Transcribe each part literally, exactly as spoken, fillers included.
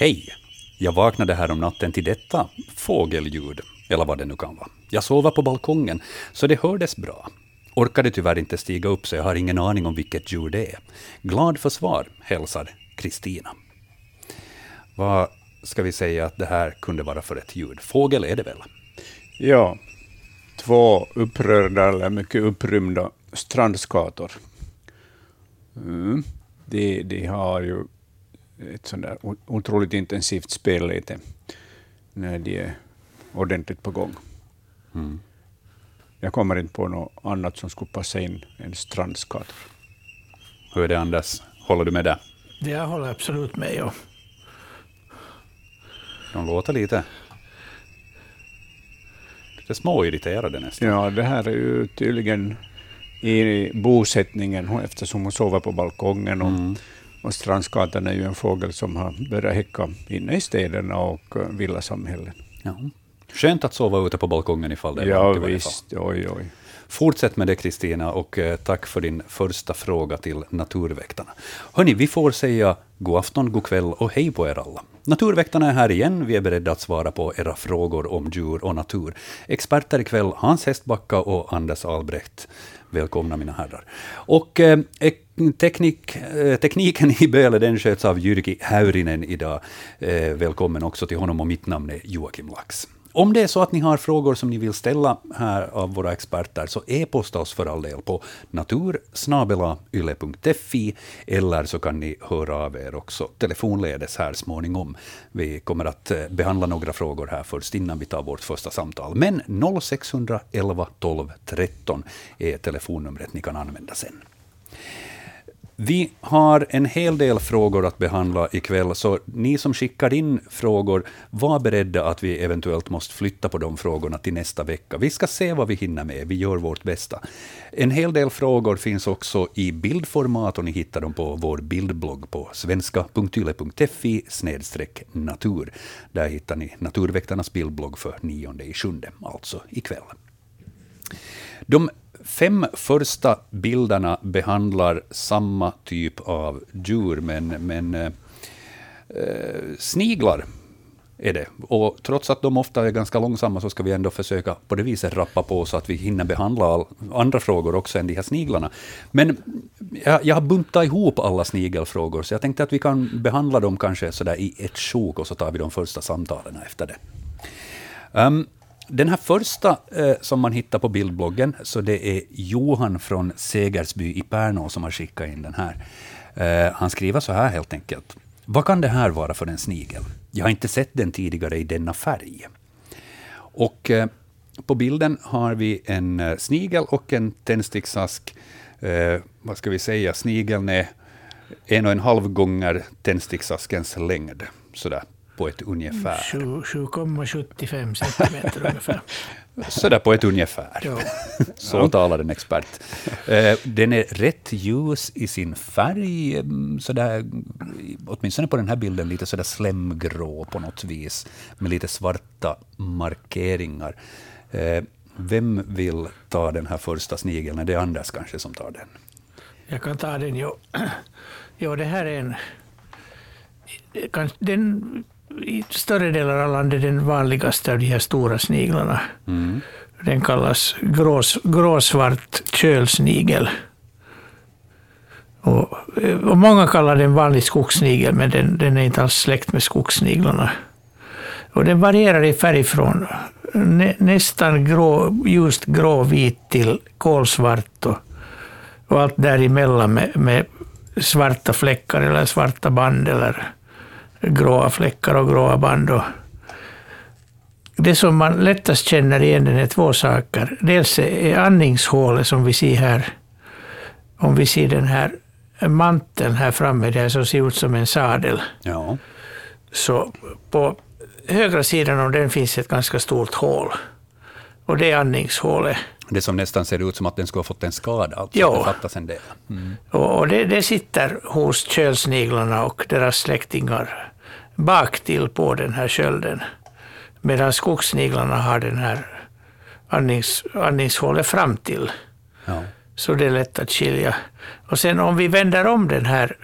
Hej, jag vaknade här om natten till detta fågelljud, eller vad det nu kan vara. Jag sov på balkongen, så det hördes bra. Orkade tyvärr inte stiga upp, så jag har ingen aning om vilket ljud det är. Glad för svar, hälsar Kristina. Vad ska vi säga att det här kunde vara för ett ljud? Fågel är det väl? Ja, två upprörda eller mycket upprymda strandskator. Mm. De, de har ju ett sånt där otroligt intensivt spel lite när de är ordentligt på gång. Mm. Jag kommer inte på något annat som skulle passa in än strandskator. Hur är det, Anders? Håller du med det? Jag håller absolut med, ja. De låter lite. Det är små irriterade nästan. Ja, det här är ju tydligen i bosättningen eftersom hon sover på balkongen och, mm. och strandskatan är ju en fågel som har börjat häcka inne i städerna och villasamhällen. Ja. Skönt att sova ute på balkongen ifall det är ja, varmt i varje fall. Ja visst, oj oj. Fortsätt med det, Kristina, och tack för din första fråga till Naturväktarna. Hörni, vi får säga god afton, god kväll och hej på er alla. Naturväktarna är här igen. Vi är beredda att svara på era frågor om djur och natur. Experter ikväll Hans Hästbacka och Anders Albrecht. Välkomna mina herrar. Och eh, teknik, eh, tekniken i Böle, den sköts av Jyrki Häyrinen idag. Eh, välkommen också till honom, och mitt namn är Joakim Lax. Om det är så att ni har frågor som ni vill ställa här av våra experter, så e-posta oss för all del på natur snabel-a yle punkt f i, eller så kan ni höra av er också telefonledes här småningom. Vi kommer att behandla några frågor här först innan vi tar vårt första samtal. Men noll sex ett ett tolv tretton är telefonnumret ni kan använda sen. Vi har en hel del frågor att behandla ikväll, så ni som skickar in frågor, var beredda att vi eventuellt måste flytta på de frågorna till nästa vecka. Vi ska se vad vi hinner med, vi gör vårt bästa. En hel del frågor finns också i bildformat och ni hittar dem på vår bildblogg på svenska punkt yle punkt f i slash natur. Där hittar ni Naturväktarnas bildblogg för nionde i sjunde, alltså ikväll. De fem första bilderna behandlar samma typ av djur, men, men eh, sniglar är det. Och trots att de ofta är ganska långsamma, så ska vi ändå försöka på det viset rappa på så att vi hinner behandla all, andra frågor också än de här sniglarna. Men jag, jag har buntat ihop alla snigelfrågor, så jag tänkte att vi kan behandla dem kanske sådär i ett sjok, och så tar vi de första samtalen efter det. Um, Den här första eh, som man hittar på bildbloggen, så det är Johan från Segersby i Pärnå som har skickat in den här. Eh, han skriver så här helt enkelt. Vad kan det här vara för en snigel? Jag har inte sett den tidigare i denna färg. Och eh, på bilden har vi en eh, snigel och en tändsticksask. Eh, vad ska vi säga? Snigeln är en och en halv gånger tändsticksaskens längd. Sådär. På ett ungefär. sju komma sjuttiofem centimeter ungefär. Sådär på ett ungefär. Ja. Så talar en expert. Den är rätt ljus i sin färg. Sådär, åtminstone på den här bilden lite sådär slämgrå på något vis. Med lite svarta markeringar. Vem vill ta den här första snigeln? Det är Anders kanske som tar den. Jag kan ta den, ja. Ja, det här är en... Den, i större delar av landet, den vanligaste av de här stora sniglarna. Mm. Den kallas grås, gråsvart kölsnigel. Och, och många kallar den vanlig skogssnigel, men den, den är inte alls släkt med skogssniglarna. Och den varierar i färg från nä, nästan grå, just gråvit till kolsvart och, och allt däremellan med, med svarta fläckar eller svarta band eller gråa fläckar och gråa band. Och det som man lättast känner igen är två saker. Dels är andningshålet som vi ser här. Om vi ser den här manteln här framme, det här som ser ut som en sadel. Ja. Så på högra sidan om den finns ett ganska stort hål. Och det är andningshålet. Det som nästan ser ut som att den ska ha fått en skada. Alltså ja. Det fattas en del. Mm. Och det, det sitter hos kölsniglarna och deras släktingar bak till på den här kölden. Medan skogssniglarna har den här andnings, andningshålet fram till. Ja. Så det är lätt att skilja. Och sen om vi vänder om den här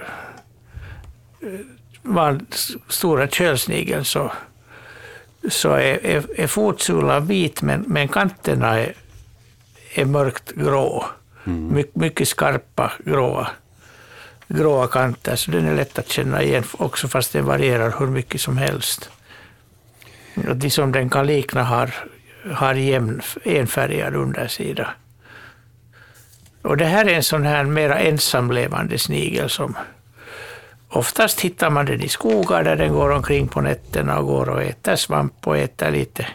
var stora kölsnigeln så, så är, är, är fotsulan vit men, men kanterna är, är mörkt grå. Mm. My, mycket skarpa gråa, gråa kanter, så den är lätt att känna igen också fast den varierar hur mycket som helst. Och de som den kan likna har, har jämn, enfärgad undersida. Och det här är en sån här mera ensamlevande snigel som oftast hittar man den i skogar där den går omkring på nätterna och går och äter svamp och äter lite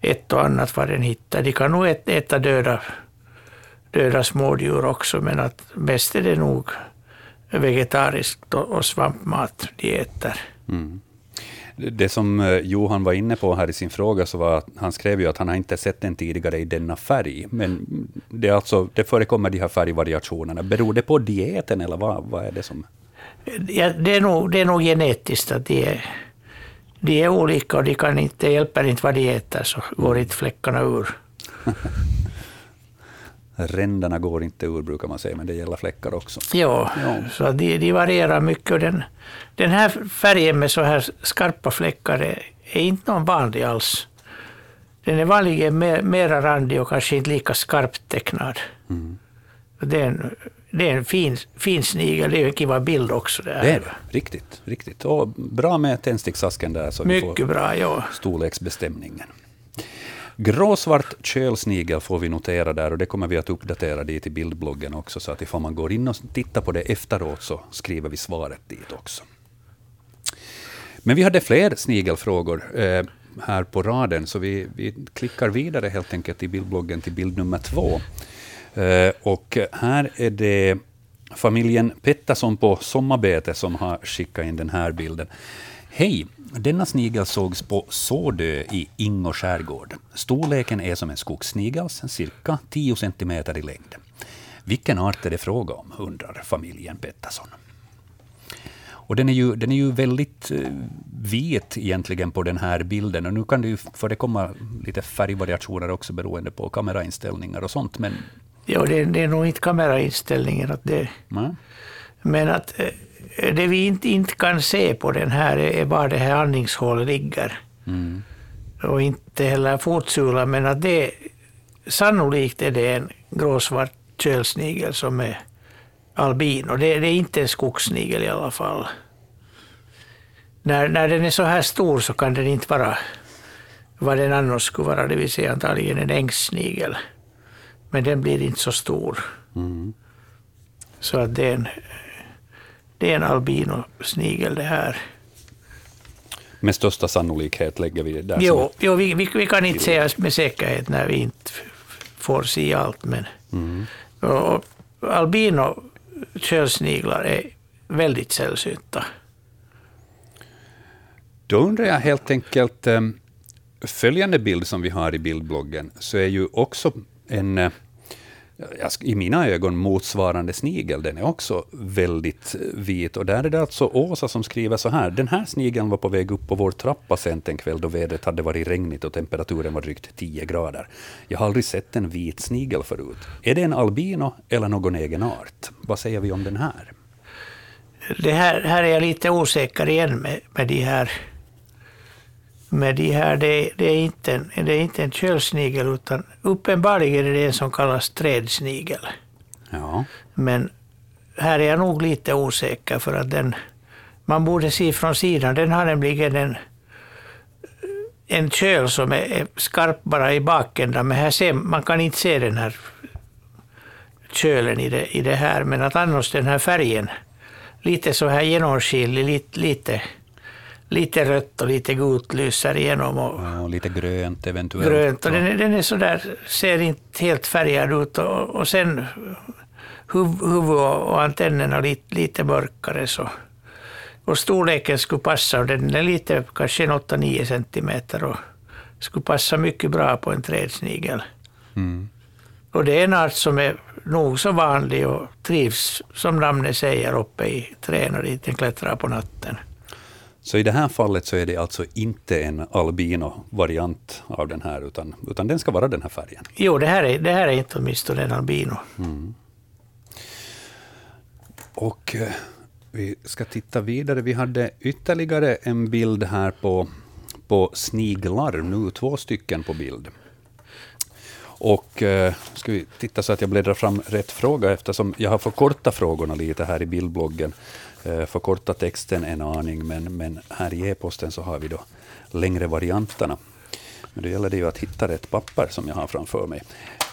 ett och annat vad den hittar. De kan nog äta döda, döda smådjur också, men att mest är det nog vegetariskt och svampmat de äter. Mm. Det som Johan var inne på här i sin fråga så var att han skrev ju att han har inte sett den tidigare i denna färg. Men det, är alltså, det förekommer de här färgvariationerna. Beror det på dieten eller vad, vad är det som... Ja, det, är nog, det är nog genetiskt att de är, de är olika och de kan inte, hjälper inte vad de äter så går inte fläckarna ur. Ränderna går inte ur brukar man säga, men det gäller fläckar också. Ja, ja. Så de, de varierar mycket. Och den, den här färgen med så här skarpa fläckar är, är inte någon vanlig alls. Den är vanligen mer, mera randig och kanske inte lika skarpt tecknad. Mm. Det är en, det är en fin, fin snigel, det är en kiva bild också. Där. Det är det, riktigt. riktigt. Och bra med tändsticksasken där så mycket vi får bra, ja. Storleksbestämningen. Gråsvart kölsnigel får vi notera där och det kommer vi att uppdatera dit i bildbloggen också så att ifall man går in och tittar på det efteråt så skriver vi svaret dit också. Men vi hade fler snigelfrågor eh, här på raden så vi, vi klickar vidare helt enkelt i bildbloggen till bild nummer två. Eh, och här är det familjen Pettersson på Sommarbete som har skickat in den här bilden. Hej! Denna snigel sågs på Sådö i Ingårskärgård. Storleken är som en skogssnigel, cirka tio centimeter i längd. Vilken art är det fråga om, undrar familjen Pettersson. Och den är ju, den är ju väldigt vit egentligen på den här bilden. Och nu kan det ju förekomma lite färgvariationer också beroende på kamerainställningar och sånt. Men... Ja, det är, det är nog inte kamerainställningar. Att det... mm. Men att... Det vi inte, inte kan se på den här är var det här andningshålet ligger. Mm. Och inte heller fotsulan, men att det sannolikt är det en gråsvart kölsnigel som är albin. Och det, det är inte en skogssnigel i alla fall. När, när den är så här stor så kan den inte vara vad den annars skulle vara. Det vill säga antagligen en ängssnigel. Men den blir inte så stor. Mm. Så att det är en... Det är en albinosnigel det här. Med största sannolikhet lägger vi det där. Jo, jo vi, vi, vi kan inte säga med säkerhet när vi inte får se allt. Men. Mm. Och albino-kölsniglar är väldigt sällsynta. Då undrar jag helt enkelt, följande bild som vi har i bildbloggen så är ju också en... I mina ögon motsvarande snigel, den är också väldigt vit. Och där är det alltså Åsa som skriver så här. Den här snigeln var på väg upp på vår trappa sent en kväll då vädret hade varit regnigt och temperaturen var drygt tio grader. Jag har aldrig sett en vit snigel förut. Är det en albino eller någon egen art? Vad säger vi om den här? Det här, här är jag lite osäker igen med, med de här. Men de här, det, det är inte en, det är inte en kölsnigel utan uppenbarligen är det en som kallas trädsnigel. Ja. Men här är jag nog lite osäker för att den, man borde se från sidan. Den har nämligen en, en köl som är skarp bara i bakändan. Men här ser, man kan inte se den här kölen i det, i det här. Men att annars den här färgen, lite så här genomskinlig, lite... lite Lite rött och lite gult lyser igenom. Och ja, lite grönt eventuellt. Grönt och den, den är sådär, ser inte helt färgad ut. Och, och sen huv, huvud och antennerna lite, lite mörkare. Så. Och storleken skulle passa. Och den är lite, kanske åtta nio centimeter. Och skulle passa mycket bra på en trädsnigel. Mm. Och det är en art som är nog så vanlig och trivs, som namnet säger, uppe i träden och dit den klättrar på natten. Så i det här fallet så är det alltså inte en albino-variant av den här, utan, utan den ska vara den här färgen. Jo, det här är, det här är inte åtminstone en albino. Mm. Och Vi ska titta vidare. Vi hade ytterligare en bild här på, på sniglar, nu två stycken på bild. Och eh, ska vi titta så att jag bläddrar fram rätt fråga, eftersom jag har förkortat frågorna lite här i bildbloggen. Eh, förkortat texten en aning, men, men här i e-posten så har vi då längre varianterna. Men då gäller det ju att hitta rätt papper som jag har framför mig.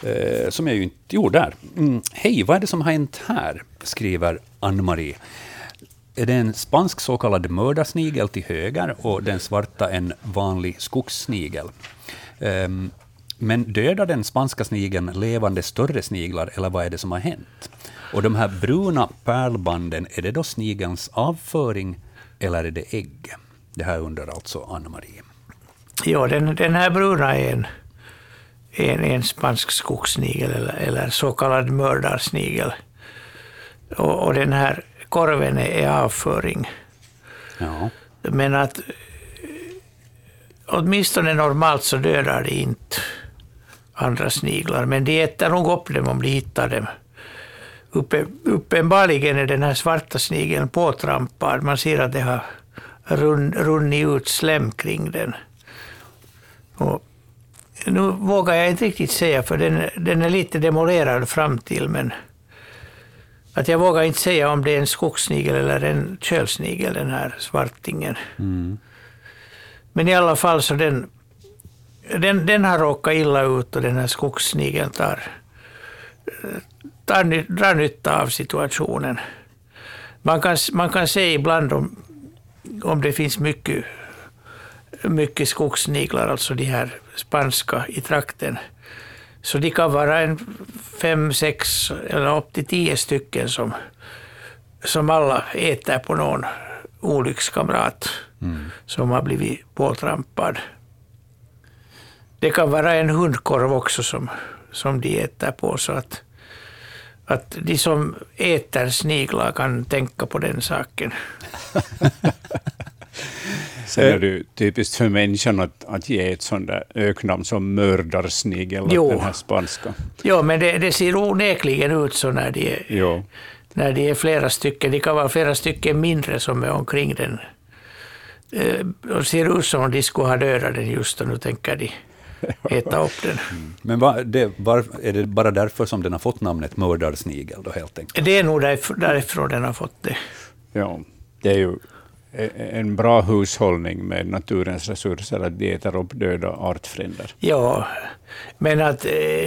Eh, som jag ju inte gjorde där. Mm, Hej, vad är det som har hänt här? Skriver Ann-Marie. Är det en spansk så kallad mördarsnigel till höger och den svarta en vanlig skogssnigel? Eh, men dödar den spanska snigeln levande större sniglar eller vad är det som har hänt? Och de här bruna pärlbanden, är det då snigelns avföring eller är det ägg? Det här undrar alltså Ann-Marie. Ja, den, den här bruna är en, en, en spansk skogssnigel eller, eller så kallad mördarsnigel. Och, och den här korven är avföring. Ja. Men att åtminstone normalt så dödar det inte andra sniglar. Men det äter nog upp dem om de hittar dem. Uppe, uppenbarligen är den här svarta snigeln påtrampad. Man ser att det har run, runnit ut slem kring den. Och nu vågar jag inte riktigt säga, för den, den är lite demolerad fram till, men att jag vågar inte säga om det är en skogssnigel eller en kölsnigel, den här svartingen. Mm. Men i alla fall så den, den, den har råkat illa ut, och den här skogssnigeln tar, tar, drar nytta av situationen. Man kan, man kan säga ibland om, om det finns mycket... mycket skogssniglar, alltså de här spanska i trakten. Så det kan vara en fem, sex eller upp till tio stycken som, som alla äter på någon olyckskamrat mm. som har blivit påtrampad. Det kan vara en hundkorv också som, som de äter på, så att, att de som äter sniglar kan tänka på den saken. Sen är det ju typiskt för människan att, att ge ett sånt där öknamn som mördarsnigel, den här spanska. Ja, men det, det ser onekligen ut så när det, är, när det är flera stycken. Det kan vara flera stycken mindre som är omkring den. Det ser ut som om de skulle ha dödat den just, och nu tänker de äta upp den. Mm. Men va, det, var, är det bara därför som den har fått namnet mördarsnigel då, helt enkelt? Det är nog därifrån, därifrån den har fått det. Ja, det är ju en bra hushållning med naturens resurser, att de äter upp döda artfränder. Ja, men att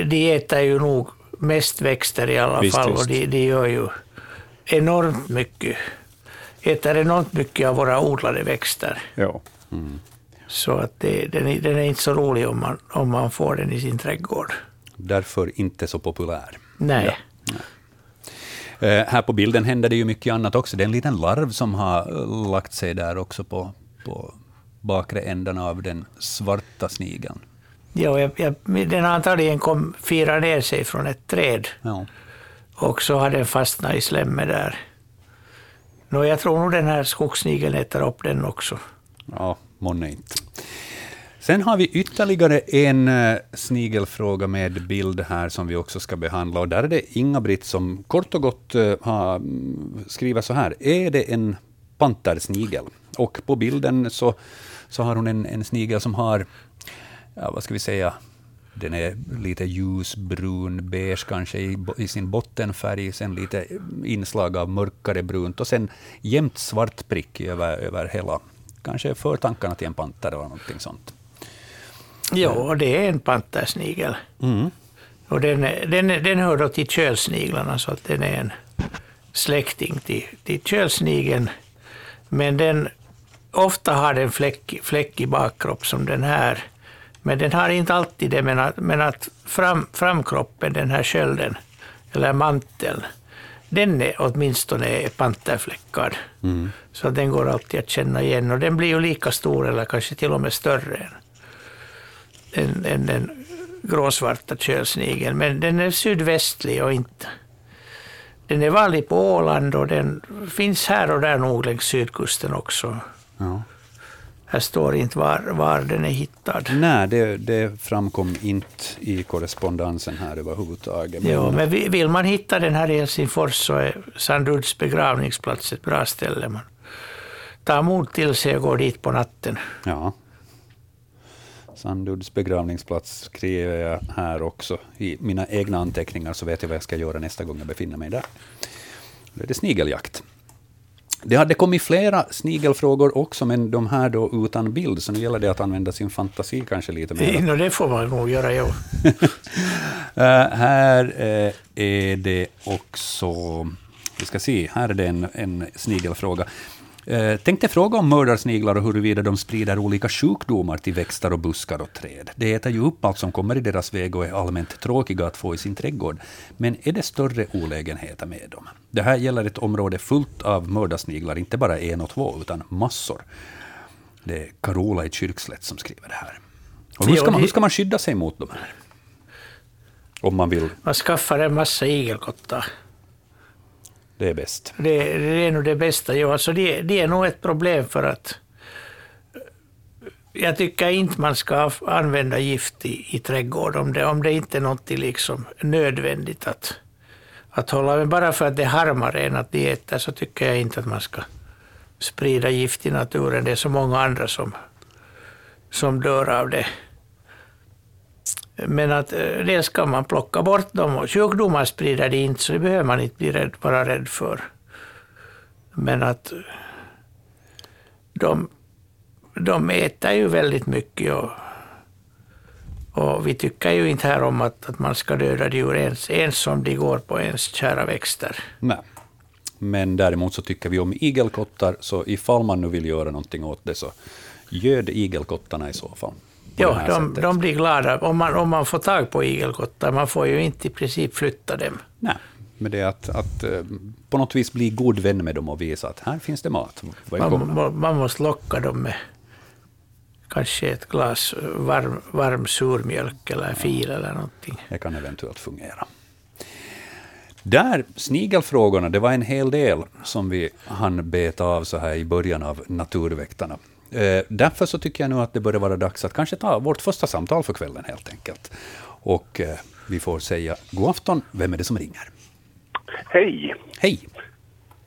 de äter ju nog mest växter i alla visst, fall visst. Och de, de gör ju enormt mycket äter enormt mycket av våra odlade växter. Ja. Mm. Så att det, den, är, den är inte så rolig om man, om man får den i sin trädgård. Därför inte så populär. Nej. Ja. Nej. Eh, här på bilden händer det ju mycket annat också. Det är en liten larv som har lagt sig där också på, på bakre änden av den svarta snigeln. Ja, jag, jag, den antagligen kom fira ner sig från ett träd. Ja. Och så har den fastnat i slemmen där. Nå, jag tror nog den här skogssnigeln äter upp den också. Ja, månne inte. Sen har vi ytterligare en snigelfråga med bild här som vi också ska behandla. Och där är det Inga-Britt som kort och gott har skrivit så här. Är det en pantarsnigel? Och på bilden så, så har hon en, en snigel som har, ja, vad ska vi säga, den är lite ljusbrun, beige kanske i, i sin bottenfärg, sen lite inslag av mörkare brunt och sen jämnt svart prick över, över hela. Kanske för tankarna till en panter eller någonting sånt. Ja, det är en pantersnigel. Mm. Och den, den, den hör då till kölsniglarna, så att den är en släkting till, till kölsnigeln. Men den ofta har den fläck, fläck i bakkropp som den här. Men den har inte alltid det, men att, men att fram, framkroppen, den här kölden, eller manteln, den är åtminstone panterfläckad. Mm. Så den går alltid att känna igen. Och den blir ju lika stor eller kanske till och med större än än, än den gråsvarta kölsnigeln. Men den är sydvästlig och inte. Den är vanlig på Åland och den finns här och där nog längs sydkusten också. Ja. Här står inte var, var den är hittad. Nej, det, det framkom inte i korrespondensen här överhuvudtaget. Jo, men vill man hitta den här i Helsingfors så är Sanduds begravningsplats ett bra ställe. Man tar mod till sig och går dit på natten. Ja. Sanduds begravningsplats skriver jag här också. I mina egna anteckningar så vet jag vad jag ska göra nästa gång jag befinner mig där. Det är snigeljakt. Det hade kommit flera snigelfrågor också, men de här då utan bild, så nu gäller det att använda sin fantasi kanske lite mer. Ja, det får man nog göra, ja. Här är det också, vi ska se, här är det en, en snigelfråga. Tänkte fråga om mördarsniglar och huruvida de sprider olika sjukdomar till växter och buskar och träd. Det äter ju upp allt som kommer i deras väg och är allmänt tråkiga att få i sin trädgård. Men är det större olägenheter med dem? Det här gäller ett område fullt av mördarsniglar, inte bara en och två utan massor. Det är Carola i Kyrkslätt som skriver det här. Och hur, ska man, hur ska man skydda sig mot dem här? Om man vill. Man skaffar en massa igelkottar. Det är bäst. Det, det är nog det bästa. Jo, alltså det, det är nog ett problem för att jag tycker inte man ska använda gift i, i trädgård om det, om det inte är något liksom nödvändigt att, att hålla. Men bara för att det harmar en att det äter så tycker jag inte att man ska sprida gift i naturen. Det är så många andra som, som dör av det. Men att det ska man plocka bort dem och sjukdomar sprider det inte, så det behöver man inte bli rädd, vara rädd för. Men att de, de äter ju väldigt mycket och, och vi tycker ju inte här om att, att man ska döda djur ens, ens som de går på ens kära växter. Nej. Men däremot så tycker vi om igelkottar, så ifall man nu vill göra någonting åt det så göd igelkottarna i så fall. Ja, de, de blir glada om man, om man får tag på igelkottar. Man får ju inte i princip flytta dem. Nej, men det är att, att på något vis bli god vän med dem och visa att här finns det mat. Man, man, man måste locka dem med kanske ett glas varm, varm surmjölk eller en fil eller någonting. Det kan eventuellt fungera. Där, snigelfrågorna, det var en hel del som vi hann beta av så här i början av Naturväktarna. Eh, därför så tycker jag nu att det börjar vara dags att kanske ta vårt första samtal för kvällen helt enkelt. Och eh, vi får säga god afton. Vem är det som ringer? Hej. Hej.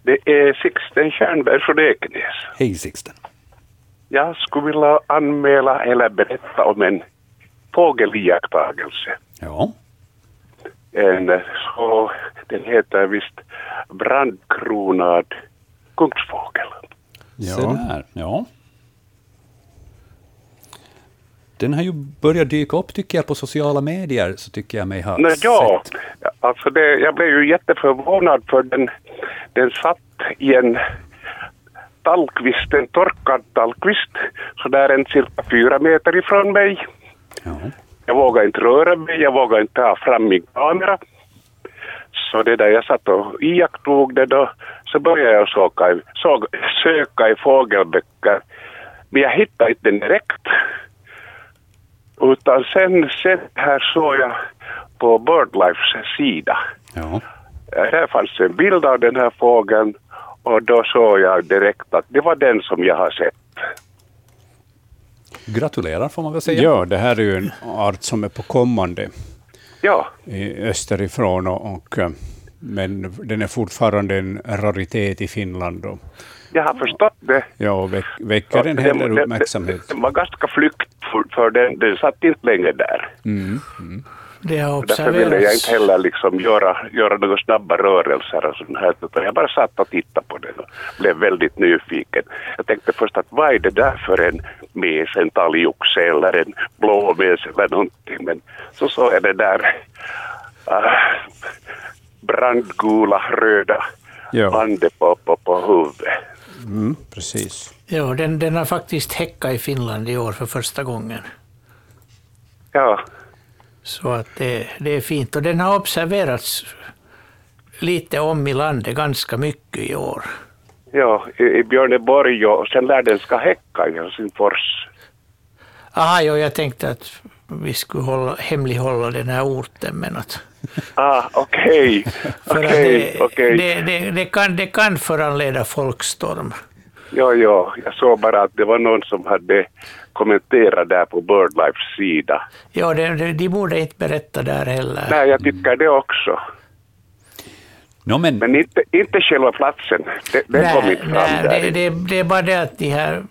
Det är Sixten Kärnberg från Ekenäs. Hej Sixten. Jag skulle vilja anmäla eller berätta om en fågeliaktagelse. Ja. En, så, den heter visst brandkronad kungsfågel. Ja. Så där, ja. Den har ju börjat dyka upp tycker jag på sociala medier, så tycker jag mig ha Nej, sett. Ja, alltså det, jag blev ju jätteförvånad för den, den satt i en tallkvist, en torkad tallkvist, så där en cirka fyra meter ifrån mig. Ja. Jag vågade inte röra mig, jag vågade inte ta fram min kamera. Så det där jag satt och iakttog det då, så började jag söka i, såg, söka i fågelböcker. Men jag hittade inte den direkt. Utan sen, sen här såg jag på BirdLifes sida. Ja. Där fanns en bild av den här fågeln och då såg jag direkt att det var den som jag har sett. Gratulerar får man väl säga. Ja, det här är ju en art som är på kommande ja. österifrån. Och, och, men den är fortfarande en raritet i Finland. Och, jag har förstått det. Ja, väck, väcker den heller uppmärksamhet. Den var ganska flykt för, för den, den satt inte länge där. Mm. Mm. Det har observerats. Därför ville jag inte heller liksom göra, göra några snabba rörelser och sånt här. Jag bara satt och tittade på den och blev väldigt nyfiken. Jag tänkte först att vad är det där för en mes, en talgoxe eller en blåmes eller någonting. Men så såg jag det där äh, brandgula, röda ja. bandet på, på, på huvudet. Mm, precis. Ja, den, den har faktiskt häckat i Finland i år för första gången. Ja. Så att det, det är fint. Och den har observerats lite om i landet, ganska mycket i år. Ja, i, i Björneborg och sen lär den ska häcka i Helsingfors. Aha, ja, jag tänkte att vi skulle hålla, hemlighålla den här orten, men att... Ah, okej. Okay. För okay, att det, okay. det, det, det, kan, det kan föranleda folkstorm. Ja, ja. Jag såg bara att det var någon som hade kommenterat där på BirdLifes sida. Ja, de, de borde inte berätta där heller. Nej, jag tycker det också. No, men men inte, inte själva platsen. Det, det nej, kom inte fram nej, där. Det, det, det är bara det att de här...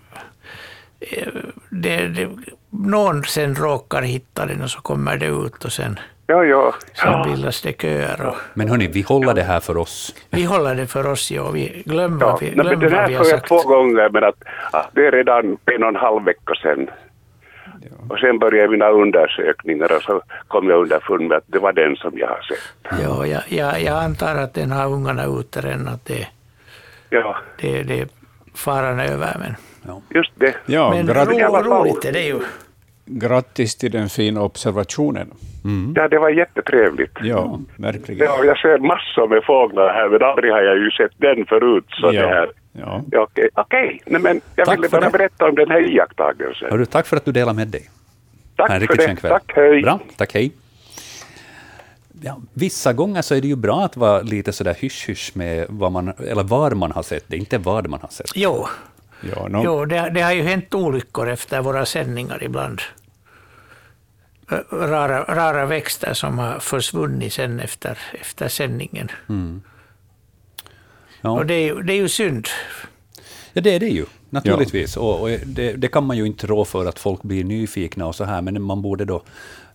Det, det, någon sen råkar hitta den och så kommer det ut och sen... Ja, ja. Sen bildas det köer. Och... Men hörni, vi håller det här för oss. Vi håller det för oss, ja. Vi glömmer ja. vi, glömmer det här vi har sagt. Jag två gånger, men att, att det är redan en och en halv vecka sedan. Ja. Och sen började mina undersökningar och så kom jag underfund med att det var den som jag har sett. Ja, ja, ja, jag antar att den har ungarna ute än att det, ja. det, det är faran över. Men... Ja. Just det. Ja, men grat- ro, roligt är det ju. Grattis till den fina observationen. Mm. Ja, det var jättetrevligt. Ja, verkligen. Ja, jag ser massor med fåglar här, men aldrig har jag ju sett den förut. Så ja. Det här. Ja. Ja, okej, okej. Nej, men jag tack ville bara det. berätta om den här iakttagelsen. Hörru, tack för att du delar med dig. Tack Henrik, för det. Tack, hej. Bra, tack, hej. Ja, vissa gånger så är det ju bra att vara lite sådär hysch-hysch med vad man, eller var man har sett det, inte vad man har sett. Jo. Ja, no. Jo, det, det har ju hänt olyckor efter våra sändningar ibland. Rara, rara växter som har försvunnit sen efter, efter sändningen. Mm. Ja. Och det är, det är ju synd. Ja, det är det ju, naturligtvis. Ja. Och, och det, det kan man ju inte rå för att folk blir nyfikna och så här, men man borde då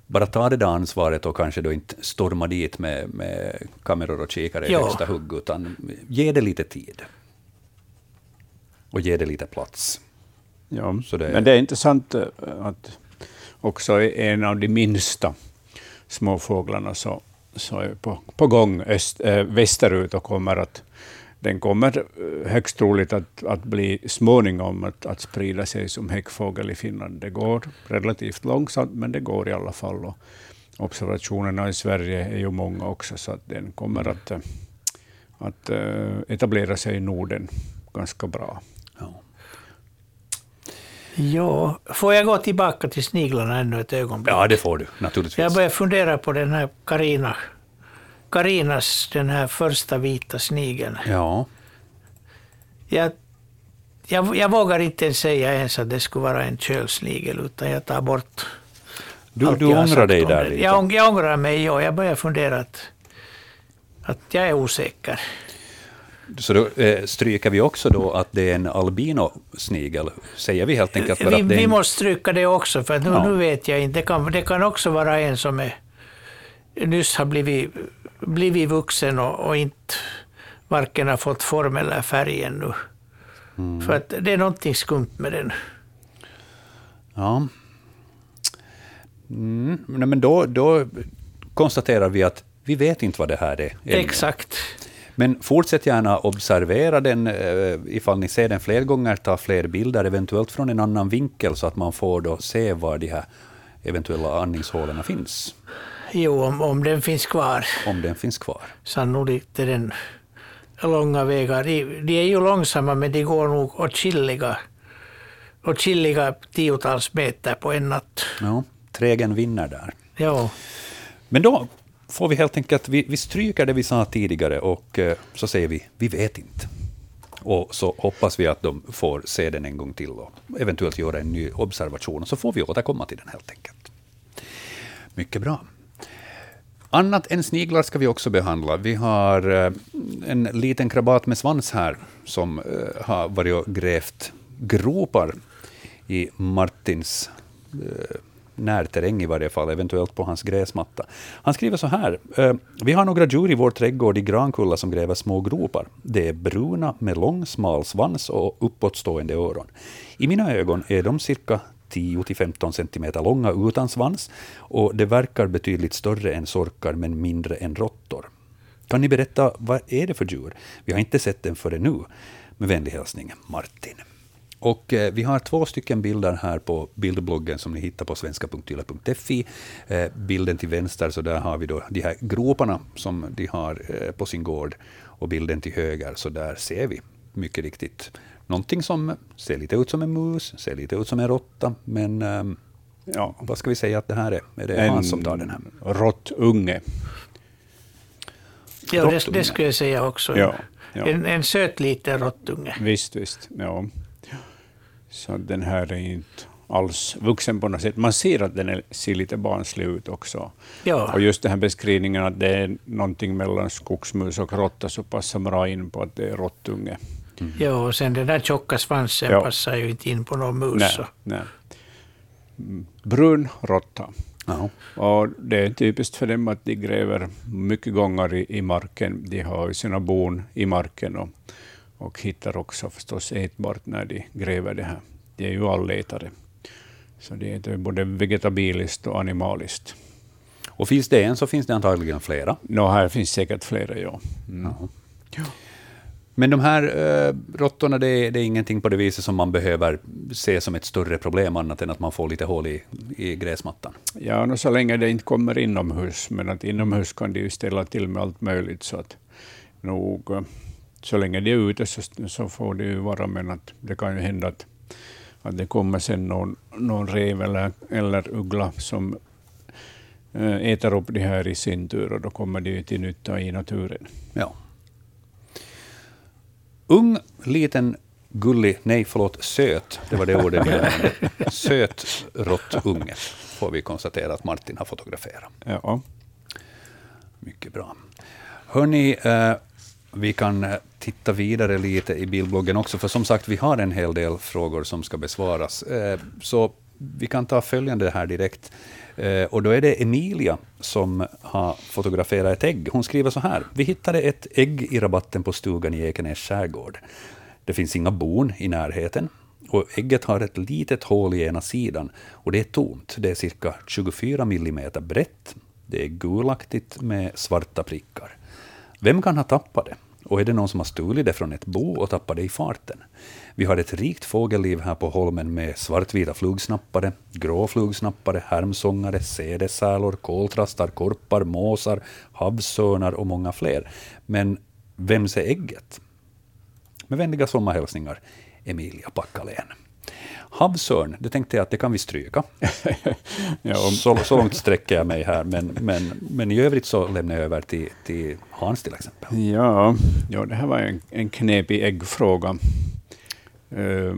bara ta det där ansvaret och kanske då inte storma dit med, med kameror och kikare i ja. högsta hugg, utan ge det lite tid. Och ge det lite plats. Ja, så det är... Men det är intressant att också en av de minsta småfåglarna så, så är på, på gång öst, äh, västerut och kommer att den kommer högst troligt att, att bli småningom att, att sprida sig som häckfågel i Finland. Det går relativt långsamt, men det går i alla fall. Och observationerna i Sverige är ju många också, så att den kommer att, att äh, etablera sig i Norden ganska bra. Ja, får jag gå tillbaka till sniglarna ännu ett ögonblick? Ja, det får du, naturligtvis. Jag börjar fundera på den här Karina. Karinas, den här första vita snigeln. Ja. Jag, jag, jag vågar inte säga ens att det skulle vara en kölsnigel, utan jag tar bort du, allt du jag ångrar dig där lite. Jag, jag ångrar mig, ja. Jag börjar fundera att, att jag är osäker. Så då eh, stryker vi också då att det är en albinosnigel, säger vi helt enkelt. För vi, att det är en... vi måste stryka det också, för att nu, ja. nu vet jag inte. Det kan, det kan också vara en som är, nyss har blivit, blivit vuxen och, och inte varken har fått form eller färg ännu. Mm. För att det är någonting skumt med den. Ja. Mm. Nej, men då, då konstaterar vi att vi vet inte vad det här är ännu. Exakt. Men fortsätt gärna observera den, ifall ni ser den fler gånger, ta fler bilder, eventuellt från en annan vinkel, så att man får då se var de här eventuella andningshålorna finns. Jo, om, om den finns kvar. Om den finns kvar. Sannolikt är den långa vägar. De, de är ju långsamma, men de går nog åtskilliga, åtskilliga tiotals meter på en natt. Ja, trägen vinner där. Ja. Men då... får vi helt enkelt, vi, vi stryker det vi sa tidigare och eh, så säger vi, vi vet inte. Och så hoppas vi att de får se den en gång till och eventuellt göra en ny observation, och så får vi återkomma till den helt enkelt. Mycket bra. Annat än sniglar ska vi också behandla. Vi har eh, en liten krabat med svans här som eh, har varit och grävt gropar i Martins... Eh, närterräng i varje fall, eventuellt på hans gräsmatta. Han skriver så här: vi har några djur i vår trädgård i Grankulla som gräver små gropar. Det är bruna med lång smal svans och uppåtstående öron. I mina ögon är de cirka tio till femton centimeter långa utan svans, och det verkar betydligt större än sorkar men mindre än råttor. Kan ni berätta, vad är det för djur? Vi har inte sett den förrän nu. Med vänlig hälsning, Martin. Och eh, vi har två stycken bilder här på bildbloggen som ni hittar på svenska punkt y l e punkt f i. Eh, bilden till vänster, så där har vi då de här groparna som de har eh, på sin gård. Och bilden till höger, så där ser vi mycket riktigt någonting som ser lite ut som en mus, ser lite ut som en råtta. Men eh, ja, vad ska vi säga att det här är? Är det han som tar den här? Råttunge. Ja, det, det skulle jag säga också. Ja. Ja. En, en söt liten råttunge. Visst, visst. Ja. Så den här är inte alls vuxen på något sätt. Man ser att den är, ser lite barnslig ut också. Ja. Och just den här beskrivningen att det är någonting mellan skogsmus och råtta så passar bra in på att det är råttunge. Mm. Ja, och sen den där tjocka svansen ja. passar ju inte in på någon mus. Nej, nej. Brun råtta. Ja. Och det är typiskt för dem att de gräver mycket gånger i, i marken. De har sina bon i marken och, och hittar också förstås ätbart när de gräver det här. De är ju allätare. Så det är både vegetabiliskt och animaliskt. Och finns det en så finns det antagligen flera? Nå, här finns säkert flera, ja. Mm. Ja. Men de här eh, råttorna, det, det är ingenting på det viset som man behöver se som ett större problem annat än att man får lite hål i, i gräsmattan. Ja, så länge det inte kommer inomhus, men att inomhus kan det ju ställa till med allt möjligt. Så att nog, så länge det är ute så, så får det ju vara, men att det kan ju hända att, att det kommer sen någon, någon rev eller, eller uggla som eh, äter upp det här i sin tur och då kommer det ju till nytta i naturen. Ja. Ung, liten, gullig, nej förlåt, söt, det var det ordet vi hade. Söt råttunge får vi konstatera att Martin har fotograferat. Ja. Mycket bra. Hörrni, eh, vi kan titta vidare lite i bildbloggen också, för som sagt vi har en hel del frågor som ska besvaras. Eh, så vi kan ta följande här direkt. Eh, och då är det Emilia som har fotograferat ett ägg. Hon skriver så här. Vi hittade ett ägg i rabatten på stugan i Ekenäs skärgård. Det finns inga bon i närheten. Och ägget har ett litet hål i ena sidan. Och det är tomt. Det är cirka tjugofyra millimeter brett. Det är gulaktigt med svarta prickar. Vem kan ha tappat det? Och är det någon som har stulit det från ett bo och tappat det i farten? Vi har ett rikt fågelliv här på holmen med svartvita flugsnappare, grå flugsnappare, härmsångare, sädesärlor, koltrastar, korpar, måsar, havsörnar och många fler. Men vem ser ägget? Med vänliga sommarhälsningar, Emilia Packalén. Havsörn, det tänkte jag att det kan vi stryka. ja, om... så, så långt sträcker jag mig här, men, men, men i övrigt så lämnar jag över till, till Hans till exempel. Ja, ja det här var en, en knepig äggfråga. Uh,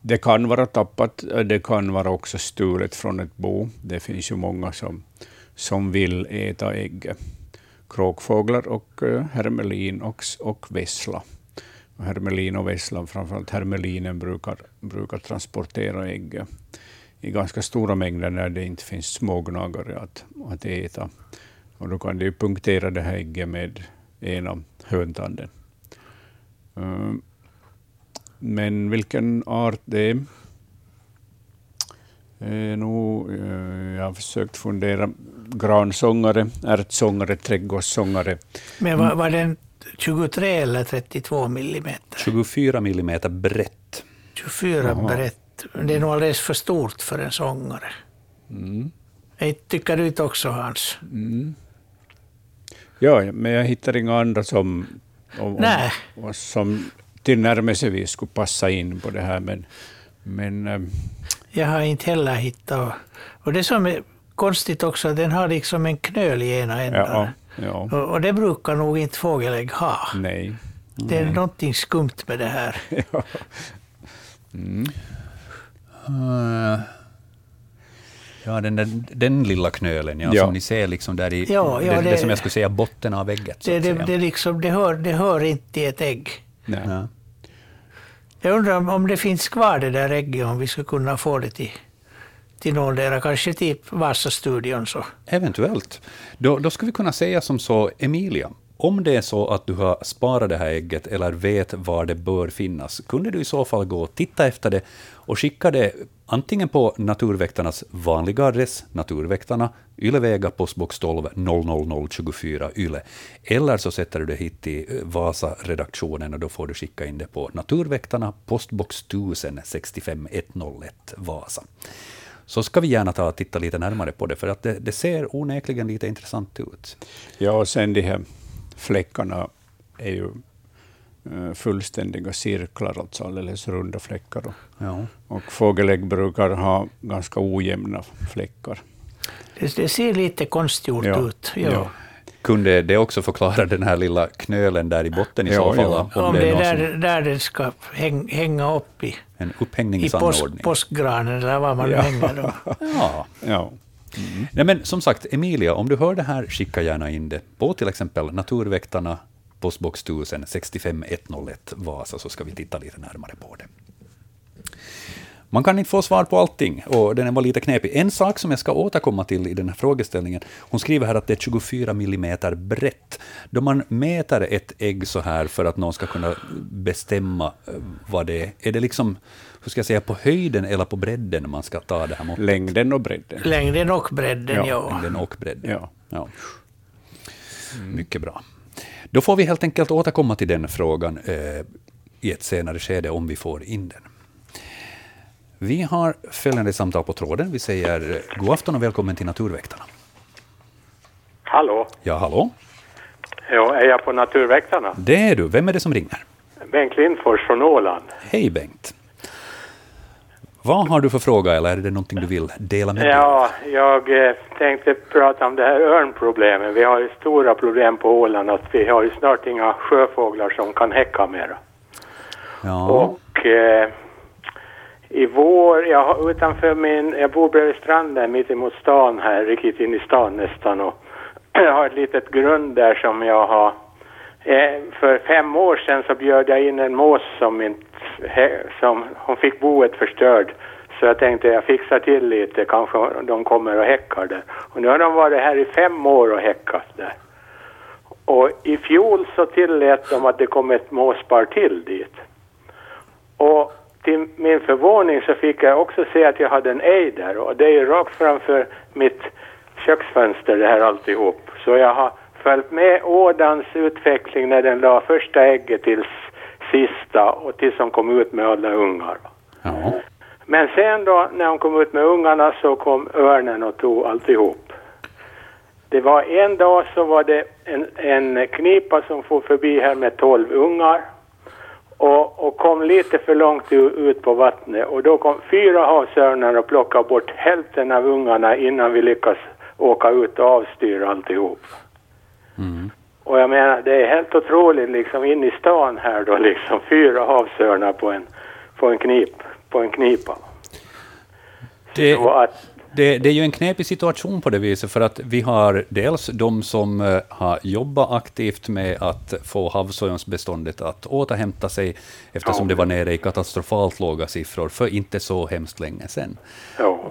det kan vara tappat, det kan vara också stulet från ett bo. Det finns ju många som, som vill äta ägg. Kråkfåglar och uh, hermelin och, och vessla. Hermelin och vesslan, framförallt hermelinen brukar, brukar transportera ägg i ganska stora mängder när det inte finns smågnagare att, att äta. Och då kan det ju punktera det här ägget med ena höntanden. Uh, men vilken art det är? Eh, nog, eh, jag har försökt fundera. Gransångare, ärtsångare, trädgårdssångare. Men var, var den tjugotre eller trettiotvå millimeter? tjugofyra millimeter brett. tjugofyra Aha. brett. Det är nog alldeles för stort för en sångare. Mm. Jag tycker ut också, Hans. Mm. Ja, men jag hittar inga andra som, om, om, som tillnärmelsevis skulle passa in på det här. Men, men, äm... jag har inte heller hittat. Och det som är konstigt också, den har liksom en knöl i ena änden. Ja. Ja. Och det brukar nog inte fågelägg ha. Nej. Mm. Det är någonting skumt med det här. Ja. Mm. Uh, ja, den, den, den lilla knölen ja, ja. Som ni ser liksom där i ja, ja, det, det, det som jag skulle säga botten av ägget. Det, det, det, liksom, det, hör, det hör inte i ett ägg. Nej. Ja. Jag undrar om, om det finns kvar det där ägget, om vi ska kunna få det till. till någon där, kanske till Vasa-studion. Så. Eventuellt. Då, då ska vi kunna säga som så, Emilia, om det är så att du har sparat det här ägget eller vet var det bör finnas, kunde du i så fall gå och titta efter det och skicka det antingen på Naturväktarnas vanliga adress, Naturväktarna, Yleväga, postbox tolv noll noll noll två fyra Yle, eller så sätter du det hit till Vasa-redaktionen och då får du skicka in det på Naturväktarna, postbox ett noll sex fem ett noll ett Vasa. Så ska vi gärna ta och titta lite närmare på det, för att det, det ser onekligen lite intressant ut. Ja, och sen de här fläckarna är ju fullständiga cirklar, alltså alldeles runda fläckar. Ja. Och fågelägg brukar ha ganska ojämna fläckar. Det, det ser lite konstgjort ja. ut. Ja. Ja. kunde det också förklara den här lilla knölen där i botten i ja, så fall? Ja. Om, om det är där, som... där det ska häng, hänga upp i, en upphängningsanordning. I påskgranen eller vad man ja. hänger då. Ja, ja. Mm. Nej, men som sagt, Emilia, om du hör det här, skicka gärna in det på till exempel Naturväktarna, postbox tusen sextiofem etthundraett Vasa, så ska vi titta lite närmare på det. Man kan inte få svar på allting, och den var lite knepig. En sak som jag ska återkomma till i den här frågeställningen, hon skriver här att det är tjugofyra millimeter brett. Då man mäter ett ägg så här för att någon ska kunna bestämma vad det är, är det liksom, hur ska jag säga, på höjden eller på bredden man ska ta det här måttet? Längden och bredden. Längden och bredden, ja. ja. Längden och bredden, ja. ja. Mm. Mycket bra. Då får vi helt enkelt återkomma till den frågan eh, i ett senare skede om vi får in den. Vi har följande samtal på tråden. Vi säger god afton och välkommen till Naturväktarna. Hallå. Ja, hallå. Ja, är jag på Naturväktarna? Det är du. Vem är det som ringer? Bengt Lindfors från Åland. Hej Bengt. Vad har du för fråga, eller är det någonting du vill dela med dig? Ja, jag eh, tänkte prata om det här örnproblemen. Vi har ju stora problem på Åland, att vi har ju snart inga sjöfåglar som kan häcka mer. Ja. Och... Eh, I vår, jag, utanför min, jag bor bredvid stranden mitt emot stan här, riktigt in i stan nästan, och jag har ett litet grund där som jag har, eh, för fem år sedan så bjöd jag in en mås som, min, som hon fick boet förstörd, så jag tänkte jag fixar till lite, kanske de kommer och häckar där, och nu har de varit här i fem år och häckat där, och i fjol så tillät de att det kom ett måspar till dit, och till min förvåning så fick jag också se att jag hade en ej där, och det är ju rakt framför mitt köksfönster det här alltihop. Så jag har följt med ådans utveckling när den la första ägget till sista och tills hon kom ut med alla ungar. Ja. Men sen då när hon kom ut med ungarna så kom örnen och tog alltihop. Det var en dag så var det en, en knipa som for förbi här med tolv ungar. Och, och kom lite för långt ut på vattnet, och då kom fyra havsörnar och plockade bort hälften av ungarna innan vi lyckas åka ut och avstyra alltihop. Mm. Och jag menar, det är helt otroligt liksom in i stan här då, liksom fyra havsörnar på en, på en knip, på en knipa. Det... Så att Det, det är ju en knepig situation på det viset, för att vi har dels de som har jobbat aktivt med att få havsörnsbeståndet att återhämta sig, eftersom det var nere i katastrofalt låga siffror för inte så hemskt länge sedan.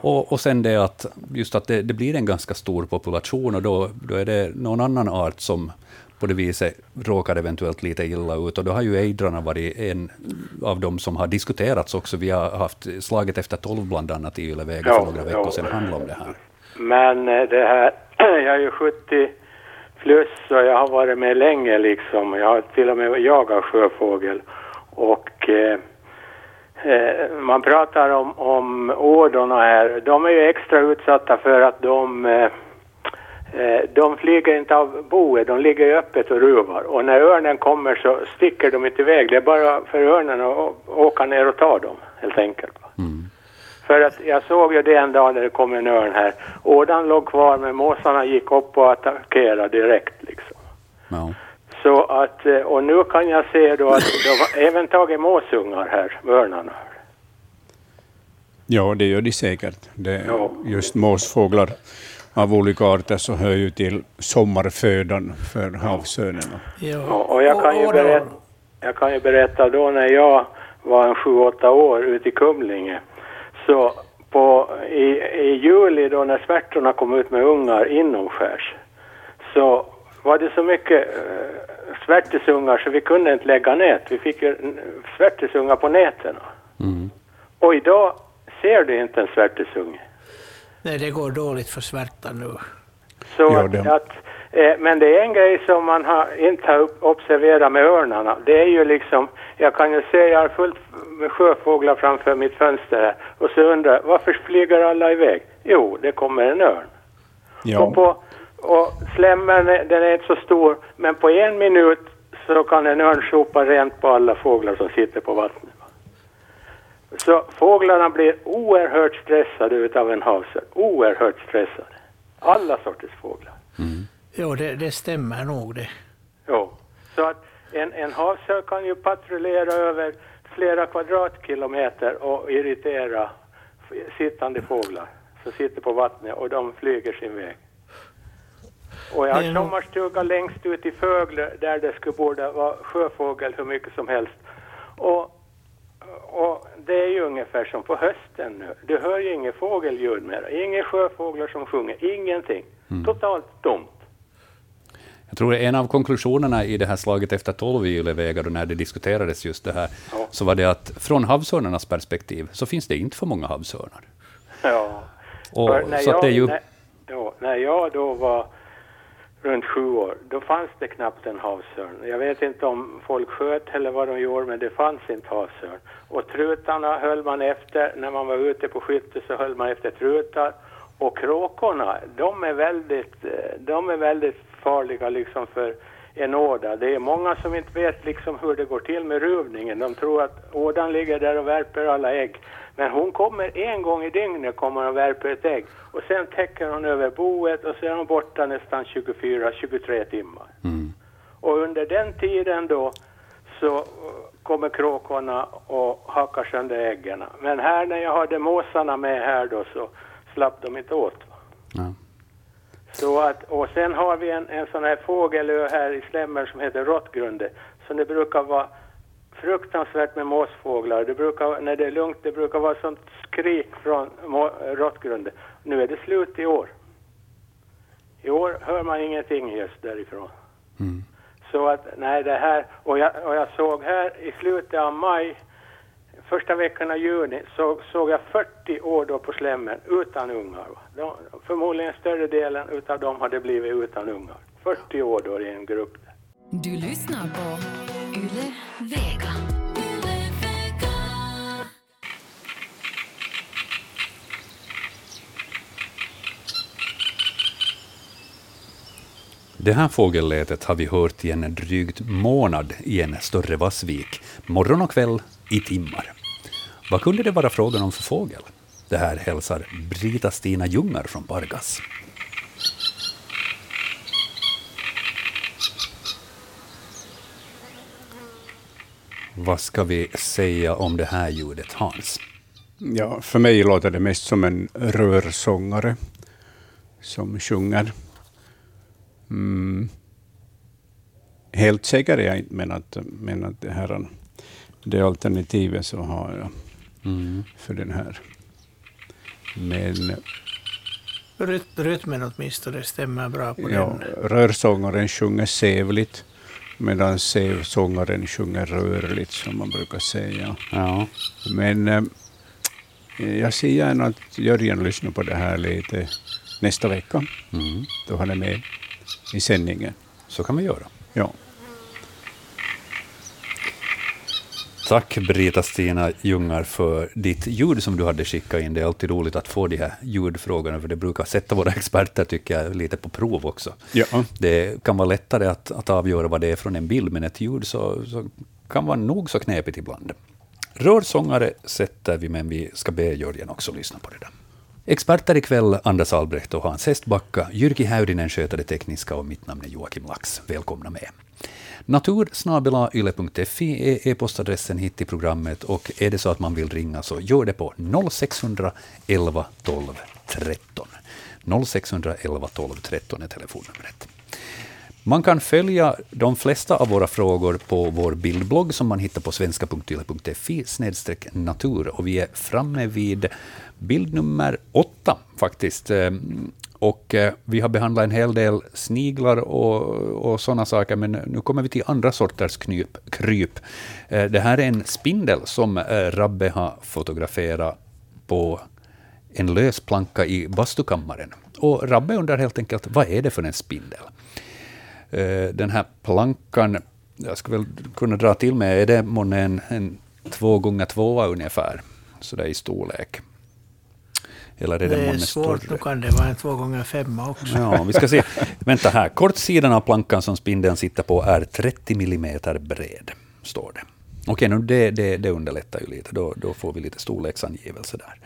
Och, och sen det att, just att det, det blir en ganska stor population, och då, då är det någon annan art som på det viset råkar eventuellt lite illa ut, och då har ju ejdrarna varit en av dem som har diskuterats också. Vi har haft slaget efter tolv bland annat i Yleväga ja, för några veckor ja. sedan handlar om det här. Men det här, jag är ju sjuttio plus så jag har varit med länge liksom, jag har till och med jagat sjöfågel, och eh, eh, man pratar om, om ådorna här, de är ju extra utsatta för att de eh, de flyger inte av boet, de ligger öppet och ruvar. Och när örnen kommer så sticker de inte iväg. Det är bara för örnen att åka ner och ta dem, helt enkelt. Mm. För att jag såg ju det en dag när det kom en örn här. Ådan låg kvar, men måsarna gick upp och attackerade direkt liksom. No. Så att, och nu kan jag se då att de har även tagit måsungar här, örnarna. Ja, det gör de säkert. Det ja. Just måsfåglar av olika arter så hör ju till sommarfödan för havsörnarna. Ja, och jag kan ju berätta, jag kan ju berätta då när jag var en sju åtta år ute i Kumlinge, så på, i, i juli då när svärtorna kom ut med ungar inomskärs, så var det så mycket eh, svärtesungar så vi kunde inte lägga nät. Vi fick ju svärtesungar på nätena. Mm. Och idag ser du inte en svärtesunge. Nej, det går dåligt för svärta nu. Så att, att, eh, men det är en grej som man har, inte har observerat med örnarna. Det är ju liksom, jag kan ju säga, jag har fullt med sjöfåglar framför mitt fönster här. Och så undrar, varför flyger alla iväg? Jo, det kommer en örn. Ja. Och, på, och slämmen, den är inte så stor, men på en minut så kan en örn sopa rent på alla fåglar som sitter på vattnet. Så fåglarna blir oerhört stressade utav en havsörn. Oerhört stressade. Alla sorters fåglar. Mm. Ja, det, det stämmer nog det. Ja, så att en, en havsörn kan ju patrullera över flera kvadratkilometer och irritera sittande fåglar som sitter på vattnet, och de flyger sin väg. Och jag har sommarstuga längst ut i Fögle där det skulle borde vara sjöfågel hur mycket som helst. Och, och det är ju ungefär som på hösten nu. Du hör ju ingen fågelljud mer. Ingen sjöfåglar som sjunger. Ingenting. Mm. Totalt tomt. Jag tror en av konklusionerna i det här slaget efter tolv i Yleväga, då när det diskuterades just det här, ja. så var det att från havsörnarnas perspektiv så finns det inte för många havsörnar. Ja. Och, när, så jag, att det är ju... när, då, när jag då var runt sju år, då fanns det knappt en havsörn. Jag vet inte om folk sköt eller vad de gjorde, men det fanns inte havsörn. Och trutarna höll man efter, när man var ute på skytte så höll man efter trutar. Och kråkorna, de är väldigt, de är väldigt farliga liksom för en åda. Det är många som inte vet liksom hur det går till med ruvningen. De tror att ådan ligger där och värper alla ägg. Men hon kommer en gång i dygnet kommer hon värpa ett ägg. Och sen täcker hon över boet och så är hon borta nästan tjugofyra till tjugotre timmar. Mm. Och under den tiden då så kommer kråkorna och hackar sönder äggen. Men här när jag hade måsarna med här då så slapp de inte åt. Ja. Så att, och sen har vi en, en sån här fågelö här i Slämmer som heter Råttgrunde. Så det brukar vara fruktansvärt med måsfåglar. Det brukar, när det är lugnt, det brukar vara sånt skrik från må, Råttgrunde. Nu är det slut i år. I år hör man ingenting just därifrån. Mm. Så att, nej det här, och jag, och jag såg här i slutet av maj, första veckan av juni, så, såg jag fyrtio år då på Slämmen utan ungar. De, förmodligen större delen utav dem hade blivit utan ungar. fyrtio år då i en grupp. Du lyssnar på Yleväga. Yleväga. Det här fågellätet har vi hört i en drygt månad i en större vassvik. Morgon och kväll i timmar. Vad kunde det vara frågan om för fågel? Det här hälsar Brita Stina Ljungar från Pargas. Vad ska vi säga om det här ljudet, Hans? Ja, för mig låter det mest som en rörsångare som sjunger. Mm. Helt säker är jag inte, men att, men att det här det alternativet så har jag mm. för den här. Men Ryt, rytmen åtminstone, det stämmer bra på ja, den. Rörsångaren sjunger sävligt, medan sävsångaren sjunger rörligt, som man brukar säga. Ja. Men eh, jag ser gärna att Jörgen lyssnar på det här lite nästa vecka. Mm. Då han är med i sändningen. Så kan vi göra. Ja. Tack Brita Stina Ljungar för ditt ljud som du hade skickat in. Det är alltid roligt att få de här ljudfrågorna, för det brukar sätta våra experter, tycker jag, lite på prov också. Ja. Det kan vara lättare att, att avgöra vad det är från en bild, men ett ljud så, så kan vara nog så knepigt ibland. Rörsångare sätter vi, men vi ska be Jörgen också lyssna på det där. Experter ikväll Anders Albrecht och Hans Hästbacka, Jyrki Häyrinen sköter det tekniska och mitt namn är Joakim Lax. Välkomna med. natur snabel-a yle punkt f i är e-postadressen hit i programmet, och är det så att man vill ringa så gör det på noll sex hundra elva tolv tretton. noll sex hundra elva tolv tretton är telefonnumret. Man kan följa de flesta av våra frågor på vår bildblogg som man hittar på svenska punkt yle punkt f i snedstreck natur, och vi är framme vid bild nummer åtta faktiskt. Och vi har behandlat en hel del sniglar och, och sådana saker, men nu kommer vi till andra sorters knyp, kryp. Det här är en spindel som Rabbe har fotograferat på en lös planka i bastukammaren. Och Rabbe undrar helt enkelt, vad är det för en spindel? Den här plankan, jag skulle väl kunna dra till med, är det en, en två gånger tvåa ungefär, så där i storlek. Eller är det, det är svårt, större? Då kan det vara en två gånger femma också. Ja, vi ska se. Vänta här, kortsidan av plankan som spindeln sitter på är trettio millimeter bred, står det. Okej, nu det, det, det underlättar ju lite, då, då får vi lite storleksangivelse där.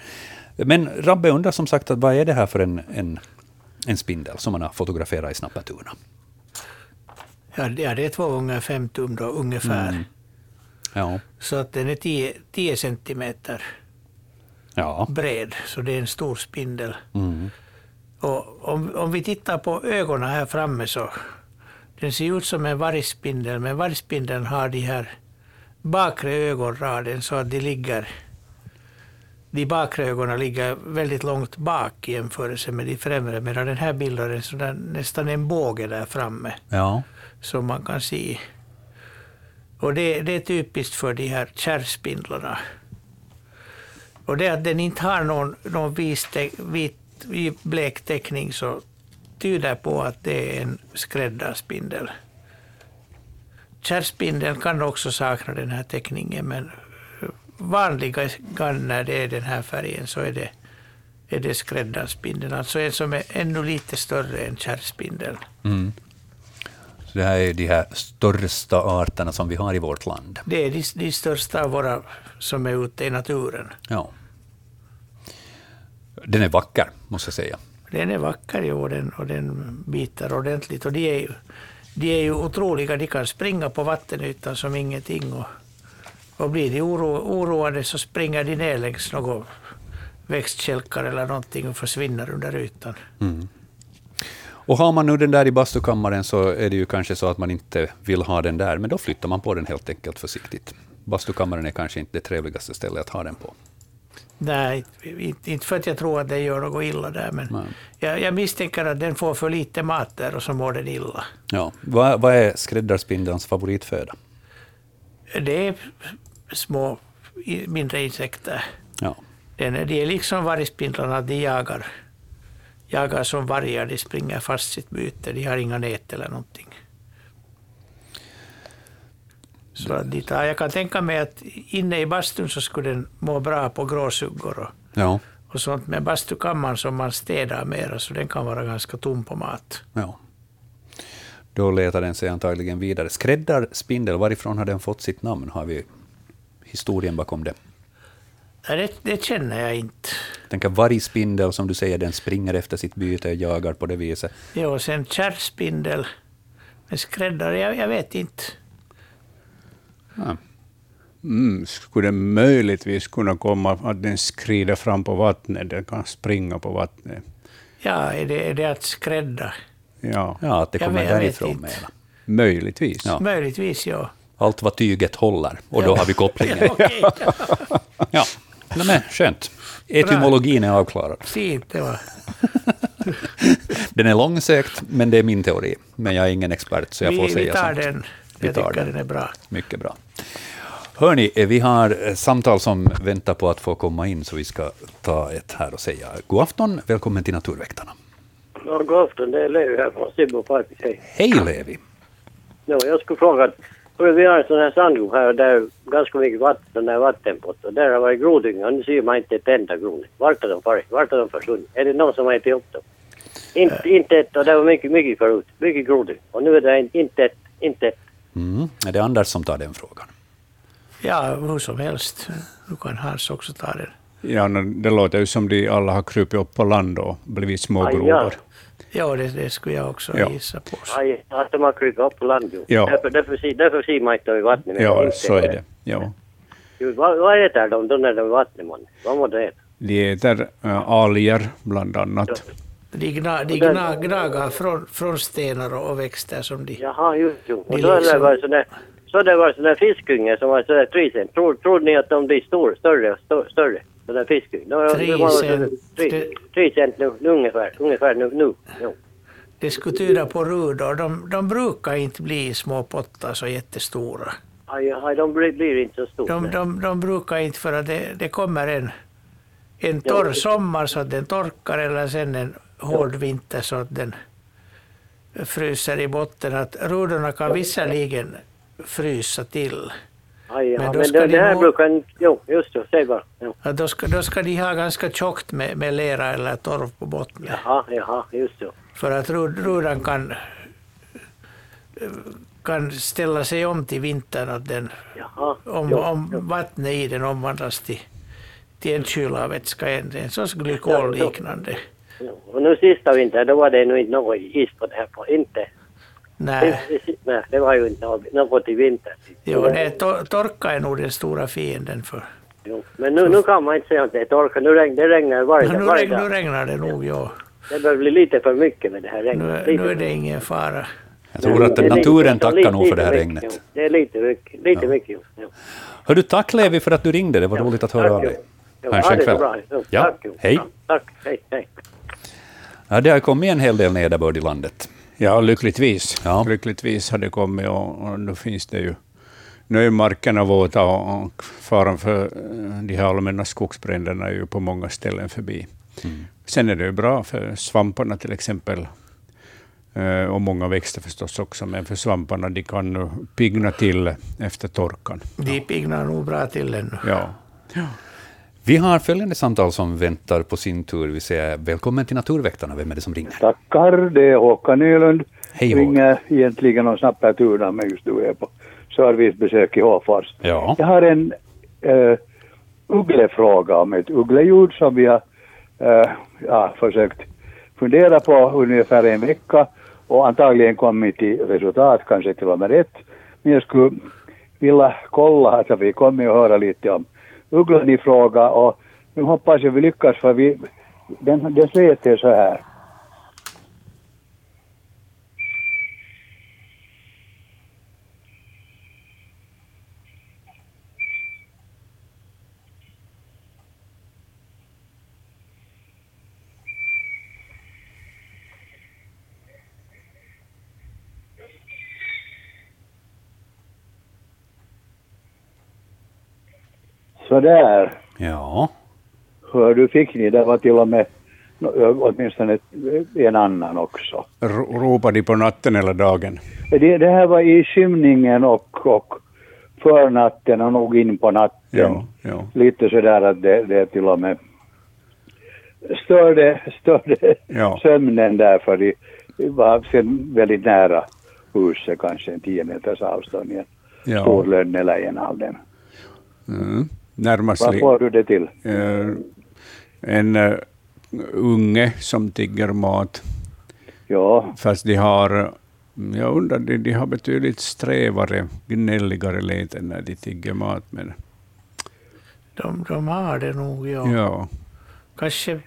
Men Rabbe undrar som sagt, att vad är det här för en, en en spindel som man har fotograferat i Snappatuna. Ja, det är två gånger fem tum då, ungefär. Mm. Ja. Så att den är tio, tio centimeter ja. bred, så det är en stor spindel. Mm. Och om, om vi tittar på ögonen här framme så, den ser ut som en vargspindel, men vargspindeln har de här bakre ögonraden så att de ligger, de bakre ögonen ligger väldigt långt bak i jämförelse med de främre, medan den här bilden är sådär, nästan en båge där framme ja. som man kan se. Och det, det är typiskt för de här kärrspindlarna. Och det att den inte har någon, någon viste, vit blektäckning så tyder på att det är en skräddarspindel. Kärrspindeln kan också sakna den här täckningen, men vanliga garn när det är den här färgen så är det, är det skräddarspindeln. Alltså en som är ännu lite större än kärrspindeln. Mm. Så det här är de här största arterna som vi har i vårt land. Det är de, de största av våra som är ute i naturen. Ja. Den är vacker, måste jag säga. Den är vacker, ja, och den, och den bitar ordentligt. Och de är, ju, de är ju otroliga. De kan springa på vattenytan som ingenting. Och, och blir de oro, oroade så springer de ner längs någon växtkälkar eller någonting och försvinner under ytan. Mm. Och har man nu den där i bastukammaren så är det ju kanske så att man inte vill ha den där, men då flyttar man på den helt enkelt försiktigt. Bastukammaren är kanske inte det trevligaste stället att ha den på. Nej, inte för att jag tror att det gör något illa där, men jag, jag misstänker att den får för lite mat där och så mår den illa. Ja, vad, vad är skräddarspindelns favoritföda? Det är små, mindre insekter. Ja. Den är, det är liksom vargspindlarna, de jagar. Jagar som vargar, de springer fast sitt byte, de har inga nät eller någonting. Så att de tar, jag kan tänka mig att inne i bastun så skulle den må bra på gråsuggor och, ja. och sånt. Men bastukammaren som man städar mer så den kan vara ganska tom på mat. Ja. Då letar den sig antagligen vidare. Skräddarspindel, varifrån har den fått sitt namn? Har vi historien bakom det? Nej, det, det känner jag inte. Tänk att vargspindel, som du säger, den springer efter sitt byte och jagar på det viset. Ja, och sen kärrspindel. Men skräddare, jag, jag vet inte. Ja. Mm, skulle möjligtvis kunna komma att den skrider fram på vattnet, den kan springa på vattnet. Ja, är det, är det att skrädda? Ja, ja att det kommer jag därifrån med. Möjligtvis. Ja. Möjligtvis, ja. Allt vad tyget håller, och ja. då har vi kopplingen. ja, okay. ja. Men, skönt. Etymologin är avklarad. Fint, det var. Den är långsökt, men det är min teori. Men jag är ingen expert, så jag vi, får säga sånt. Vi tar den. Jag tycker den är bra. Mycket bra. Hörni, vi har samtal som väntar på att få komma in, så vi ska ta ett här och säga god afton, välkommen till Naturväktarna. Ja, god afton, det är Levi här från Sibbo Park. Hej. Hej Levi. Ja, jag skulle fråga, vi har en sån här sandgrop här och det är ganska mycket vatten, där vattenpott, och där har varit grodyngar och nu ser man inte ett enda grodning. Vart har de farit? Vart har de försvunnit? Är det någon som har ätit upp dem? Inte, inte ett, och det var mycket, mycket förut, mycket grodyngar, och nu är det inte ett, inte ett. Mm. Är det Anders som tar den frågan? Ja, hur som helst. Nu kan Hans också ta den. Ja, det låter ju som de alla har krupit upp på land och blivit smågrodor. Ja, ja det, det skulle jag också ja. gissa på. Aj, att de har krupit upp på land. Ja. Därför, därför, därför ser man inte i vattnet. Ja, så är det. Ja. Jo, vad, vad äter de då när de är vattnet? Vad må de äta? De äter äh, alger bland annat. Ja. De, gna, de gna, gnagar från, från stenar och växter som de... Jaha, just det. Och de då liksom... det var sådana, så det var sådana fiskyngar som var sådär trisen. Tror, tror ni att de blir stor, större och större, större? Sådana fiskyngar. Trisen. Trisen nu, ungefär, ungefär nu. nu. Ja. Det skulle tyda på rudor. De, de brukar inte bli små pottar så jättestora. Aj, aj, de blir, blir inte så stora. De, de, de brukar inte, för att det, det kommer en, en torr sommar så att den torkar, eller sen en hård vinter så att den fryser i botten. Att rodorna kan visserligen frysa till. Aj, ja, men då ska men det, de det här må... brukar... Jo, just det, säg bara. Jo. Ja, då, ska, då ska de ha ganska tjockt med, med lera eller torv på botten. Jaha, jaha, just det. För att rodan kan, kan ställa sig om till vintern, att den, jaha, om, jo, om jo. vattnet i den omvandlas till, till en kyla vätska, en sorts glykol liknande. Och nu sista vintern, då var det nog inte något is på det här, på inte. Nej. Nej, det var ju inte något i vintern. Jo, nej, to- torka är nog den stora fienden för. Jo, men nu, nu kan man inte säga att det är torka, nu regn, det regnar varje dag. Nu, regn, nu regnar det nog, ja. Det börjar bli lite för mycket med det här regnet. Nu, nu är det ingen fara. Jag tror att naturen tackar nog för det här regnet. Det är lite mycket. Lite mycket ja. Hör du, tack Levi för att du ringde. Det var roligt att höra av dig. Ha en bra. Ja, hej. Tack, hej, hej. Ja, det har kommit en hel del nederbörd i landet. Ja, lyckligtvis. Ja. Lyckligtvis har det kommit och, och då finns det ju. Nu är markerna våta och, och faran för de här allmänna skogsbränderna är ju på många ställen förbi. Mm. Sen är det ju bra för svamparna till exempel. Och många växter förstås också, men för svamparna, de kan pigna till efter torkan. De pignar nog bra till ännu. Ja. Ja. Vi har följande samtal som väntar på sin tur. Vi säger välkommen till Naturväktarna. Vem är det som ringer? Tackar, det är Håkan Nylund. Hej Håkan. Ringer egentligen och snappar turna, men just nu är på servicebesök i Håfors. Ja. Jag har en äh, ugglefråga om ett uggleljud som vi har äh, ja, försökt fundera på ungefär en vecka. Och antagligen kommit till resultat, kanske till och med rätt. Men jag skulle vilja kolla, alltså vi kommer att höra lite om ugglan i fråga. Och nu hoppas jag vi lyckas, för vi, den, den säger så här. Så där. Ja. Hör du, fick ni, det var till och med åtminstone en annan också. R- ropade de på natten eller dagen? Det, det här var i skymningen och, och för natten och nog in på natten. Ja, ja. Lite sådär att det, det till och med störde, störde ja. sömnen där, för det var väldigt nära huset, kanske en tio meters avstånd i en ja. stor lönn eller en av dem. Mm. Närmast vad får du det till? Uh, en uh, unge som tigger mat. Ja. Fast de har, jag undrar, de, de har betydligt strävare, gnälligare leten när de tigger mat. Men de, de har det nog, ja. ja. Kanske,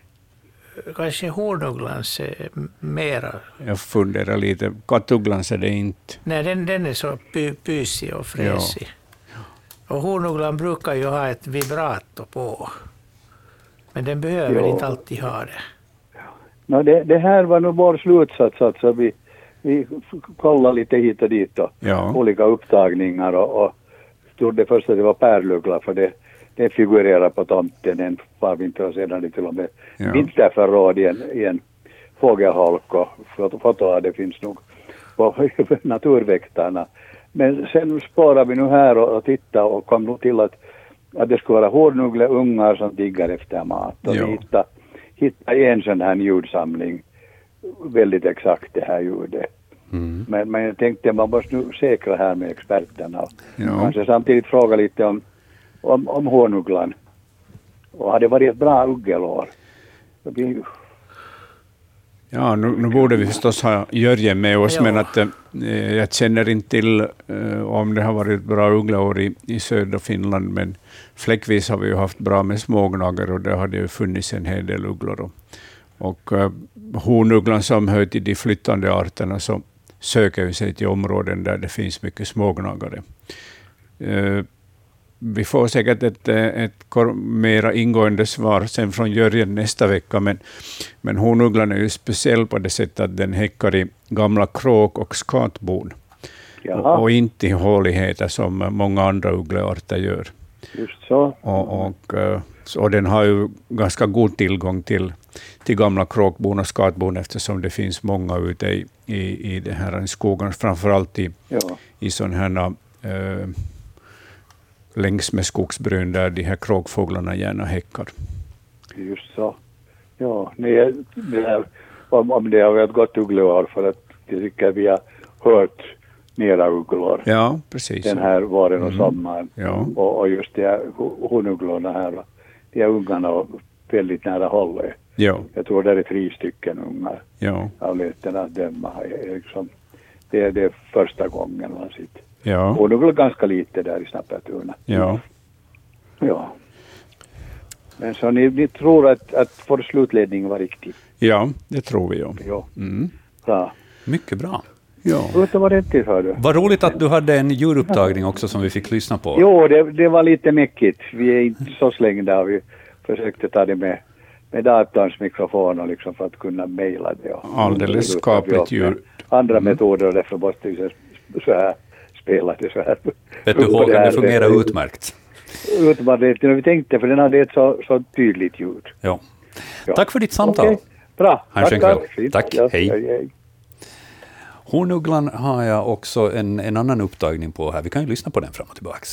kanske hårduglans är mera. Jag funderar lite, kattuglans är det inte. Nej, den, den är så py, pysig och fräsig. Ja. Och honuglan brukar ju ha ett vibrato på. Men den behöver jo. inte alltid ha det. No, det. Det här var nog vår slutsats. Alltså vi, vi kollade lite hit och dit. Och ja. Olika upptagningar. Och, och trodde det första det var pärlugla. För det, det figurerar på tomten en par vinter sedan. Det till och med ja. vinterförråd i en, i en fågelholk. Och foto, det finns nog på Naturväktarna. Men sen sparar vi nu här och, och tittar och kom nog till att, att det skulle vara hårdnuggle ungar som diggar efter mat. Och jo. vi hittar, hittar en sån här ljudsamling, väldigt exakt det här ljudet. Mm. Men, men jag tänkte man måste nu säkra här med experterna. Jo. Kanske samtidigt fråga lite om, om, om hårdnugglan. Och hade varit ett bra uggelår. Vi... Ja, nu, nu borde vi förstås ha Jörgen med oss, ja. men att eh, jag känner inte till eh, om det har varit bra uggleår i, i södra Finland, men fläckvis har vi ju haft bra med smågnagor och det har det ju funnits en hel del ugglor. Då. Och eh, honuglan som hör till de flyttande arterna så söker vi sig till områden där det finns mycket smågnagare. Eh, vi får säkert ett, ett mera ingående svar sen från Jörgen nästa vecka, men, men honuglan är ju speciell på det sättet att den häckar i gamla kråk- och skatbon och, och inte i håligheter som många andra ugglearter gör. Just så. Och, och, och den har ju ganska god tillgång till, till gamla kråkbon och skatbon eftersom det finns många ute i, i, i den här skogen, framförallt i, i sådana här... Äh, längs med skogsbryn där de här kråkfåglarna gärna häckar. Just så. Ja, nej, det här, om, om det har varit gott uggleår, för att det tycker vi har hört mera ugglor. Ja, precis. Den här varen och sommaren. Mm. Ja. Och, och just de här honugglorna här, de här ungarna väldigt nära hållet. Ja. Jag tror det är tre stycken ungar. Ja. Av löten att döma. Liksom, det är det första gången man sitter. Ja. Och det var ganska lite där i Snappatuna. Ja. Ja. Men så ni, ni tror att, att vår slutledning var riktig? Ja, det tror vi. Ja. Ja. Mm. Bra. Mycket bra. Ja. Vad roligt att du hade en djurupptagning också som vi fick lyssna på. Jo, det, det var lite mäckigt. Vi är inte så slängda. Vi försökte ta det med, med datorns mikrofon liksom för att kunna mejla det. Alldeles skapligt djur. Andra mm. metoder och därför måste vi så här spela det så här. Vet du Håkan, det, det fungerar utmärkt. Utmärkt, vi tänkte för den hade ett så, så tydligt ljud. Ja. Ja. Tack för ditt samtal. Okay. Bra. Tack, tack. tack. Ja, hej. hej, hej. Hornuglan har jag också en, en annan upptagning på här. Vi kan ju lyssna på den fram och tillbaka.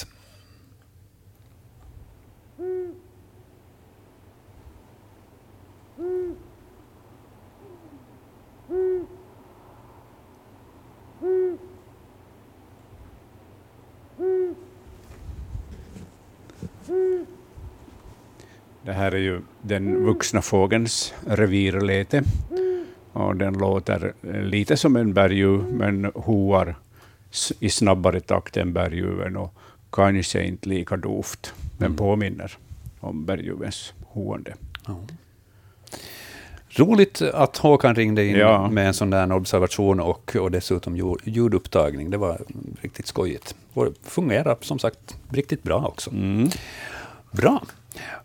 Det här är ju den vuxna fågelns revirlete. Och den låter lite som en berguv, men hoar i snabbare takt än berguven och kanske inte lika dovt, men mm. påminner om berguvens hoande. Ja. Roligt att Håkan ringde in ja. med en sån där observation och, och dessutom ljudupptagning. Det var riktigt skojigt. Och det fungerar som sagt riktigt bra också. Mm. Bra.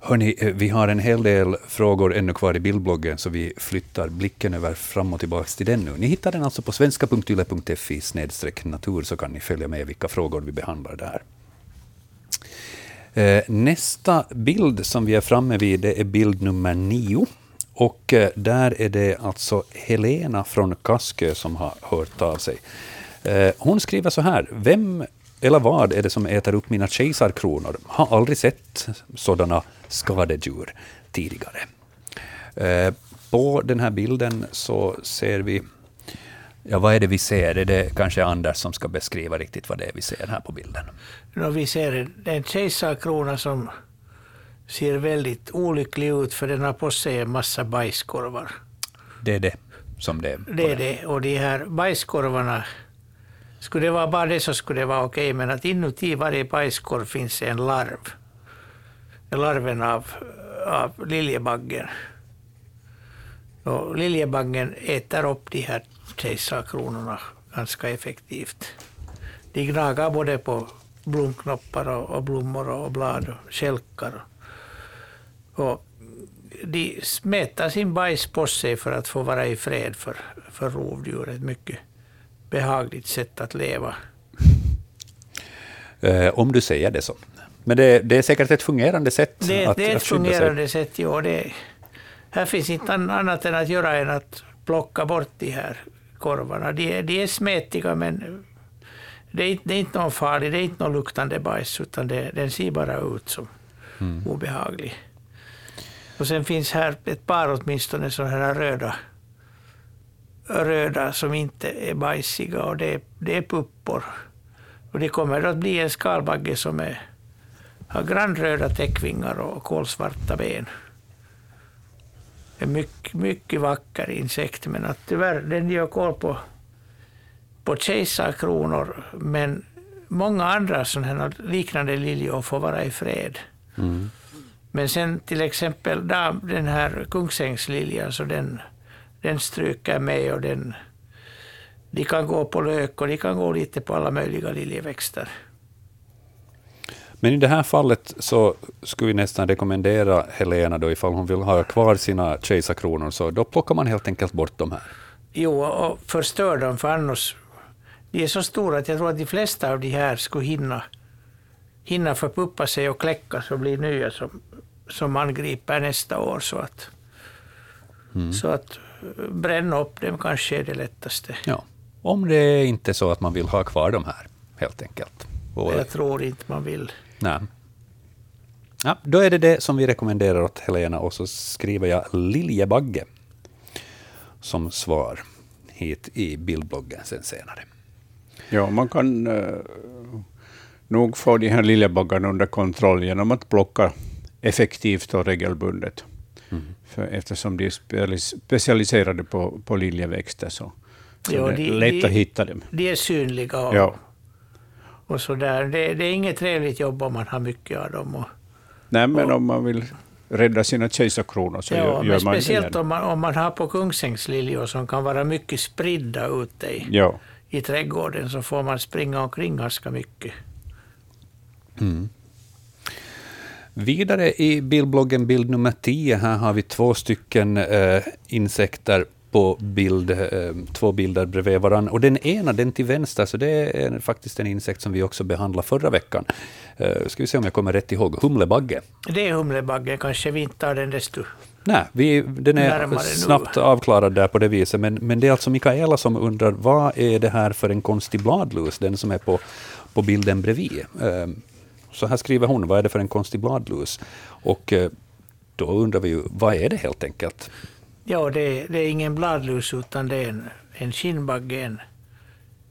Hörrni, vi har en hel del frågor ännu kvar i bildbloggen så vi flyttar blicken över fram och tillbaka till den nu. Ni hittar den alltså på svenska punkt yle punkt f i snedstreck natur så kan ni följa med vilka frågor vi behandlar där. Nästa bild som vi är framme vid det är bild nummer nio och där är det alltså Helena från Kaskö som har hört av sig. Hon skriver så här, vem... eller vad är det som äter upp mina kejsarkronor? Har aldrig sett sådana skadedjur tidigare. Eh, på den här bilden så ser vi... Ja, vad är det vi ser? Är det kanske Anders som ska beskriva riktigt vad det är vi ser här på bilden? No, vi ser en kejsarkrona som ser väldigt olycklig ut för den har på sig en massa bajskorvar. Det är det som det är. Det är det. Och de här bajskorvarna... Skulle det vara bara det så skulle det vara okej, men att inuti varje bajskorv finns en larv. Larven av, av liljebaggen. Och liljebaggen äter upp de här kejsarkronorna ganska effektivt. De gnagar både på blomknoppar och, och blommor och blad och kälkar. Och, och de smetar sin bajs på sig för att få vara i fred för, för rovdjuret mycket. Behagligt sätt att leva. Eh, om du säger det så. Men det, det är säkert ett fungerande sätt. Det, att, det är ett fungerande sätt, ja. Det, här finns inte annat än att göra än att plocka bort de här korvarna. De, de är smetiga, men det är, det är inte någon farlig, det är inte någon luktande bajs, utan det, den ser bara ut som mm. obehaglig. Och sen finns här ett par åtminstone sådana här röda röda som inte är bajsiga och det är, det är puppor. Och det kommer att bli en skalbagge som är, har grannröda täckvingar och kolsvarta ben. En mycket, mycket vacker insekt, men att tyvärr den gör koll på, på kejsarkronor, men många andra sådana liknande liljor får vara i fred. Mm. Men sen till exempel där, den här kungsängsliljan så den Den stryker med och den, de kan gå på lök och de kan gå lite på alla möjliga liljeväxter. Men i det här fallet så skulle vi nästan rekommendera Helena då ifall hon vill ha kvar sina kejsarkronor så då plockar man helt enkelt bort dem här. Jo, och förstör dem för annars. De är så stora att jag tror att de flesta av de här skulle hinna, hinna förpuppa sig och kläckas och bli nya som, som angriper nästa år så att... Mm. Så att bränna upp dem kanske är det lättaste. Ja, om det är inte så att man vill ha kvar de här, helt enkelt. Och jag tror inte man vill. Nej. Ja, då är det det som vi rekommenderar åt Helena och så skriver jag liljebagge som svar hit i bildbloggen sen senare. Ja, man kan eh, nog få de här liljebaggarna under kontroll genom att plocka effektivt och regelbundet. Mm. För eftersom de är specialiserade på, på liljeväxter så, så ja, det är lätt att hitta dem. De är synliga och, ja. och sådär. Det, det är inget trevligt jobb om man har mycket av dem. Och, Nej, men och, om man vill rädda sina kejsarkronor så ja, gör, gör man det. Speciellt om man, om man har på kungsängsliljor som kan vara mycket spridda ute i, ja. i trädgården så får man springa omkring ganska mycket. Mm. Vidare i bildbloggen bild nummer tio, här har vi två stycken eh, insekter på bild, eh, två bilder bredvid varandra. Och den ena, den till vänster, så det är faktiskt en insekt som vi också behandlade förra veckan. Eh, ska vi se om jag kommer rätt ihåg, humlebagge. Det är humlebagge, kanske vi inte har den desto. Nej, vi, den är snabbt nu. avklarad där på det viset, men, men det är alltså Mikaela som undrar, vad är det här för en konstig bladlus, den som är på, på bilden bredvid? Eh, Så här skriver hon, vad är det för en konstig bladlus? Och då undrar vi ju, vad är det helt enkelt? Ja, det, det är ingen bladlus utan det är en, en kinnbagge, en,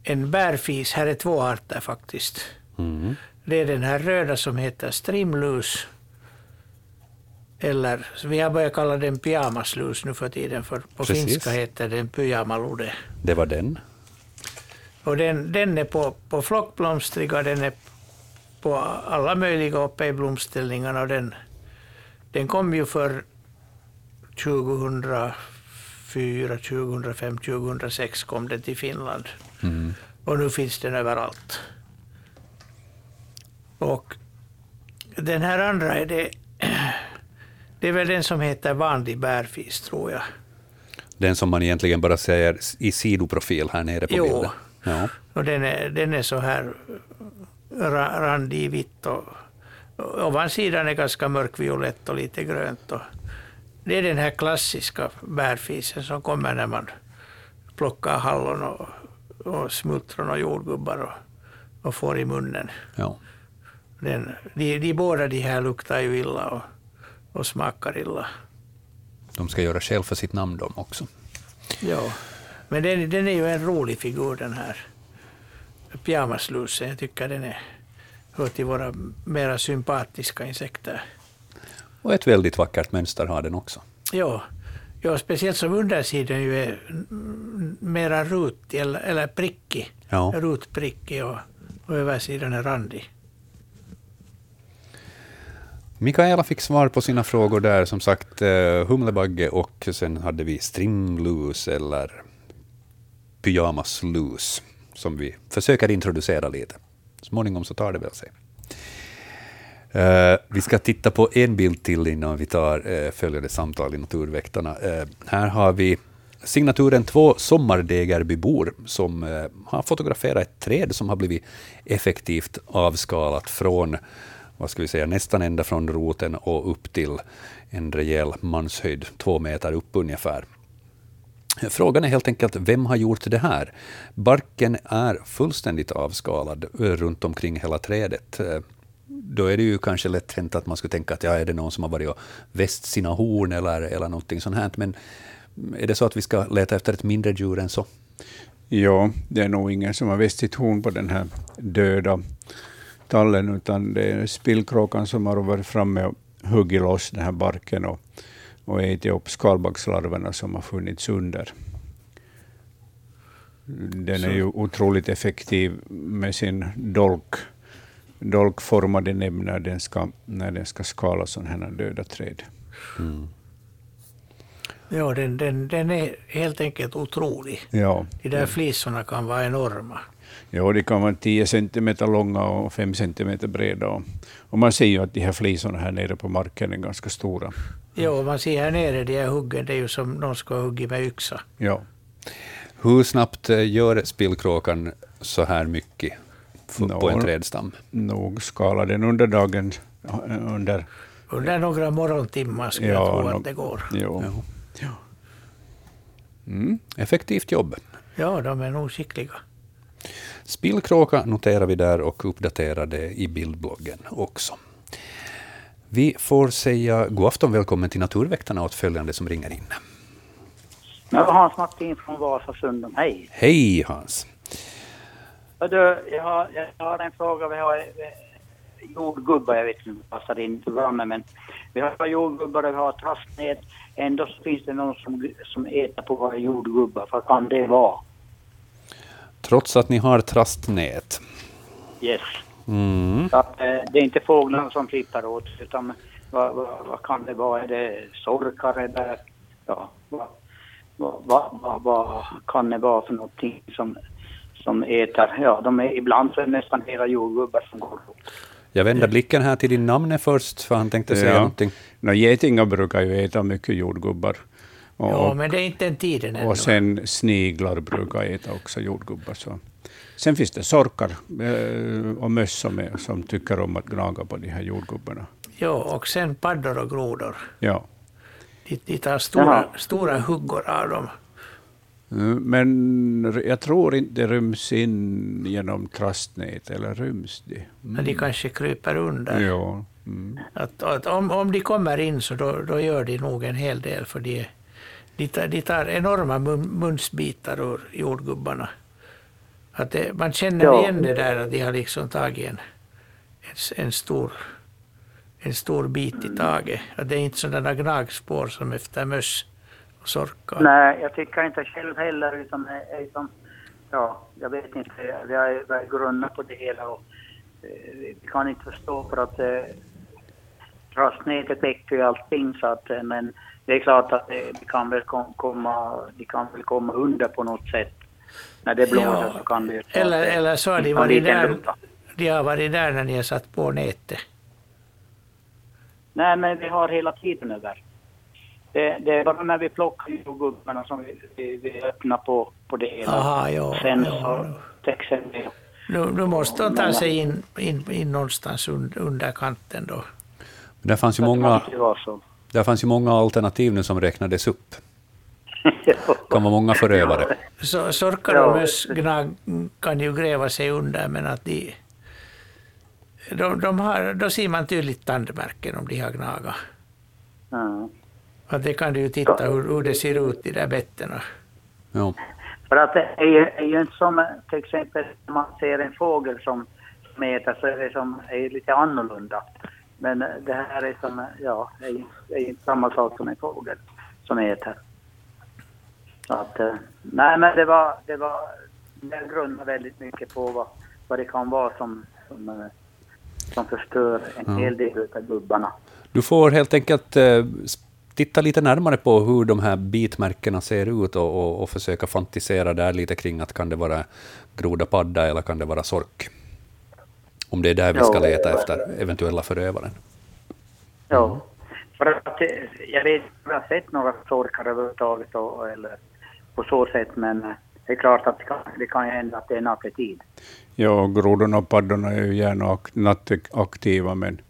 en bärfis. Här är två arter faktiskt. Mm. Det är den här röda som heter strimlus. Eller, vi har börjat kalla den pyjamaslus nu för tiden, för på Precis. finska heter den pyjamalude. Det var den. Och den, den är på, på flockblomstriga, den är på alla möjliga uppe i blomställningarna. Och den, den kom ju för tjugohundrafyra, tjugohundrafem, tjugohundrasex kom den till Finland. Mm. Och nu finns den överallt. Och den här andra är det, det är väl den som heter vanlig bärfis, tror jag. Den som man egentligen bara säger i sidoprofil här nere på jo. bilden. Ja. Och den är, den är så här randig vitt och ovansidan är ganska mörkviolett och lite grönt. Och det är den här klassiska bärfisen som kommer när man plockar hallon och, och smultron och jordgubbar och, och får i munnen. Ja. Den, de, de båda de här luktar ju illa och, och smakar illa. De ska göra själv för sitt namn de också. Ja, men den, den är ju en rolig figur den här. Pyjamaslusen, jag tycker den är, hör till våra mera sympatiska insekter. Och ett väldigt vackert mönster har den också. Ja, ja speciellt som undersidan ju är mera rutig eller, eller prickig. Ja. Rutprickig och, och översidan är randig. Mikaela fick svar på sina frågor där, som sagt humlebagge och sen hade vi strimlus eller pyjamaslus, som vi försöker introducera lite. Småningom så tar det väl sig. Uh, vi ska titta på en bild till innan vi tar uh, följande samtal i Naturväktarna. Uh, här har vi signaturen två sommardegerbybor som uh, har fotograferat ett träd som har blivit effektivt avskalat från, vad ska vi säga, nästan ända från roten och upp till en rejäl manshöjd, två meter upp ungefär. Frågan är helt enkelt, vem har gjort det här? Barken är fullständigt avskalad runt omkring hela trädet. Då är det ju kanske lätt hänt att man skulle tänka att ja, är det någon som har varit och väst sina horn eller, eller någonting sånt här. Men är det så att vi ska leta efter ett mindre djur än så? Ja, det är nog ingen som har väst sitt horn på den här döda tallen, utan det är spillkråkan som har varit framme och huggit loss den här barken och och ätit upp skalbaggslarverna som har funnits under. Den Så. är ju otroligt effektiv med sin dolk, dolkformade näbb när den ska, när den ska skala sådana här döda träd. Mm. Ja, den, den, den är helt enkelt otrolig. Ja. De där flisorna kan vara enorma. Ja, de kan vara tio centimeter långa och fem centimeter breda. Och, och man ser ju att de här flisorna här nere på marken är ganska stora. Ja, man ser här nere, de här huggen, det är ju som någon ska hugga med yxa. Ja. Hur snabbt gör spillkråkan så här mycket på Nå, en trädstam? Nog skalar den under dagen. Under, under några morgontimmar skulle ja, jag tro att no, det går. Jo. Ja. Ja. Mm. Effektivt jobb. Ja, de är nog skickliga. Spillkråka noterar vi där och uppdaterar det i bildbloggen också. Vi får säga god afton, välkommen till Naturväktarna åt följande som ringer in. Ja, Hans Martin från Vasasunden, hej. Hej Hans. Du, jag, har, jag har en fråga, vi har jordgubbar, jag vet inte om det passar in till värmen, men Vi har jordgubbar och vi har trasknät. Ändå så finns det någon som, som äter på våra jordgubbar. Vad kan det vara? Trots att ni har trastnät. Yes. Mm. Så att, det är inte fåglarna som flippar åt, utan vad, vad, vad kan det vara? Är det sorkar eller ja, vad, vad, vad, vad kan det vara för någonting som, som äter? Ja, de är ibland så nästan hela jordgubbar som går åt. Jag vänder blicken här till din namn först, för han tänkte säga ja. någonting. No, getingar brukar ju äta mycket jordgubbar. Och, ja, men det är inte en tiden ännu. Och sen sniglar brukar äta också jordgubbar. Så. Sen finns det sorkar och möss som, är, som tycker om att gnaga på de här jordgubbarna. Ja, och sen paddor och grodor. Ja. De, de tar stora, stora huggor av dem. Men jag tror inte det ryms in genom trastnät, eller ryms det? Mm. Men de kanske kryper under. Ja. Mm. Att, att om, om de kommer in så då, då gör de nog en hel del, för de, de, tar, de tar enorma mun, munsbitar ur jordgubbarna. Att det, man känner ja. igen det där att de har liksom tagit en, en, en, stor, en stor bit i taget. Att det är inte sådana gnagspår som efter möss och sorkar. Nej, jag tycker inte själv heller, utan, utan ja, jag vet inte, jag är grunna på det hela och vi kan inte förstå, för att eh, trastnätet väcker ju allting, så att, men det är klart att eh, det kan väl kom, komma det kan väl komma under på något sätt när det blåser, ja. så kan det så eller, att, eller så har de varit där de har varit där när ni har satt på nätet. Nej, men vi har hela tiden över det, det är bara när vi plockar jordgubbarna som vi, vi, vi öppnar på, på det hela. Aha, ja, sen så texten vi Nu, nu måste de ta sig in, in, in någonstans under, under kanten då. Men där fanns ju många, där fanns ju många alternativ nu som räknades upp. Det kan vara många förövare. Så, sorkar och möss kan ju gräva sig under, men att de, de, de har, då ser man tydligt tandmärken om de har gnagat. Mm. Att det kan du ju titta hur, hur det ser ut i de där bettena. Ja. För att det är ju inte som till exempel när man ser en fågel som äter, så är det som är lite annorlunda. Men det här är som, ja, det är inte samma sak som en fågel som äter. Så att, nej, men det var, det var, det grundar väldigt mycket på vad, vad det kan vara som, som, som förstör en mm. hel del av gubbarna. Du får helt enkelt eh, titta lite närmare på hur de här bitmärkena ser ut och, och, och försöka fantisera där lite kring att kan det vara groda padda eller kan det vara sork? Om det är där vi ska leta ja. efter eventuella förövaren. Mm. Ja, för att jag vet jag har sett några sorkar överhuvudtaget och, eller på så sätt, men det är klart att det kan, det kan hända att det är en appetit. Ja, grodorna och paddorna är ju gärna nattaktiva, men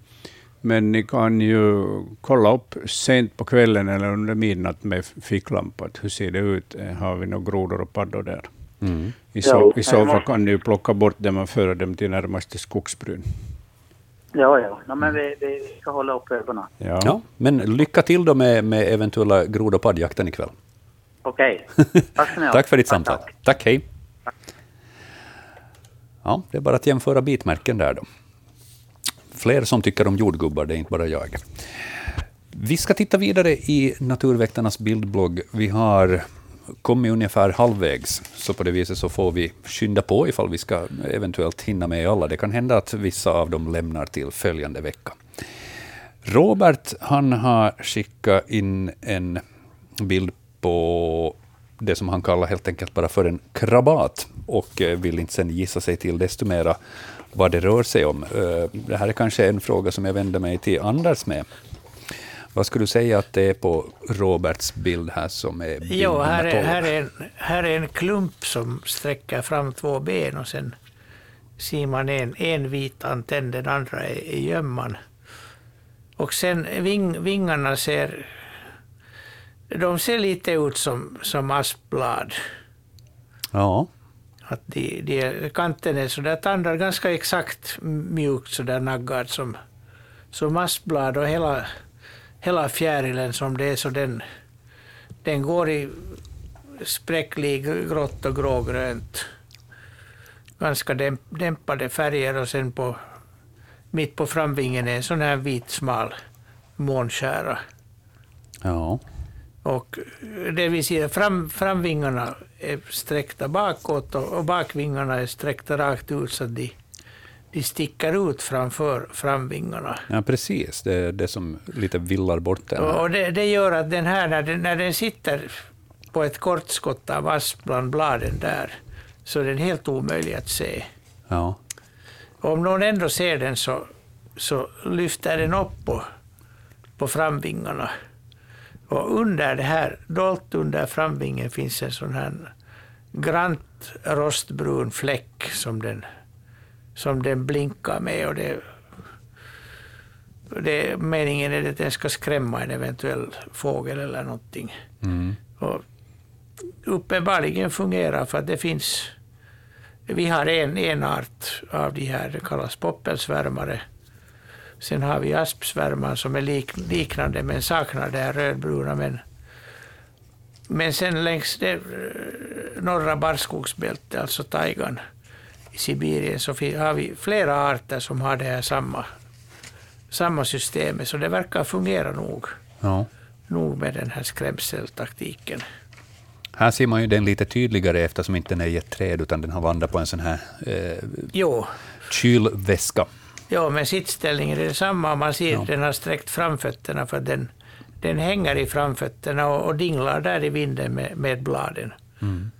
Men ni kan ju kolla upp sent på kvällen eller under midnatt med ficklampan. Hur ser det ut? Har vi några grodor och paddor där? Mm. I så, i så fall kan ni ju plocka bort dem och föra dem till närmaste skogsbryn. Ja, ja. No, men vi, vi ska hålla upp ögonen. Ja. Ja, men lycka till då med, med eventuella grodor och paddjakten ikväll. Okej. Okay. Tack, tack för ditt samtal. Tack, tack hej. Tack. Ja, det är bara att jämföra bitmärken där då. Fler som tycker om jordgubbar, det är inte bara jag. Vi ska titta vidare i Naturväktarnas bildblogg. Vi har kommit ungefär halvvägs, så på det viset så får vi skynda på ifall vi ska eventuellt hinna med alla. Det kan hända att vissa av dem lämnar till följande vecka. Robert, han har skickat in en bild på det som han kallar helt enkelt bara för en krabat och vill inte sen gissa sig till desto mera vad det rör sig om. Det här är kanske en fråga som jag vänder mig till Anders med. Vad skulle du säga att det är på Roberts bild här som är bild jo, här är, här, är en, här är en klump som sträcker fram två ben och sen ser man en, en vit antenn, den andra är, är gömman. Och sen ving, vingarna ser de ser lite ut som, som aspblad. Ja. Att de, de, kanten är så där tandar ganska exakt mjukt så där naggad som, som aspblad, och hela, hela fjärilen som det är så den, den går i spräcklig grått och grågrönt. Ganska dämp, dämpade färger, och sen på mitt på framvingen är en sån här vit smal månkära. Ja. Och det vill säga fram, framvingarna är sträckta bakåt och, och bakvingarna är sträckta rakt ut så att de, de sticker ut framför framvingarna. Ja, precis. Det är det som lite villar bort den. Och det, det gör att den här, när den, när den sitter på ett kortskott av vass bland bladen där, så är den helt omöjlig att se. Ja. Om någon ändå ser den så, så lyfter den upp på, på framvingarna. Och under det här, dolt under framvingen, finns en sån här grant rostbrun fläck som den, som den blinkar med. Och det, det, meningen är att den ska skrämma en eventuell fågel eller någonting. Mm. Och uppenbarligen fungerar, för att det finns... Vi har en, en art av de här, det kallas poppelsvärmare. Sen har vi aspsvärmar som är lik, liknande men saknar det här rödbruna. Men, men sen längs det norra barskogsbältet, alltså taigan i Sibirien, så har vi flera arter som har det här samma, samma systemet. Så det verkar fungera nog, ja. nog med den här skrämseltaktiken. Här ser man ju den lite tydligare eftersom inte den är i ett träd utan den har vandrat på en sån här eh, jo. kylväska. Ja, men sittställningen är detsamma. Man ser ja. att den har sträckt framfötterna, för den, den hänger i framfötterna och, och dinglar där i vinden med, med bladen. Mm.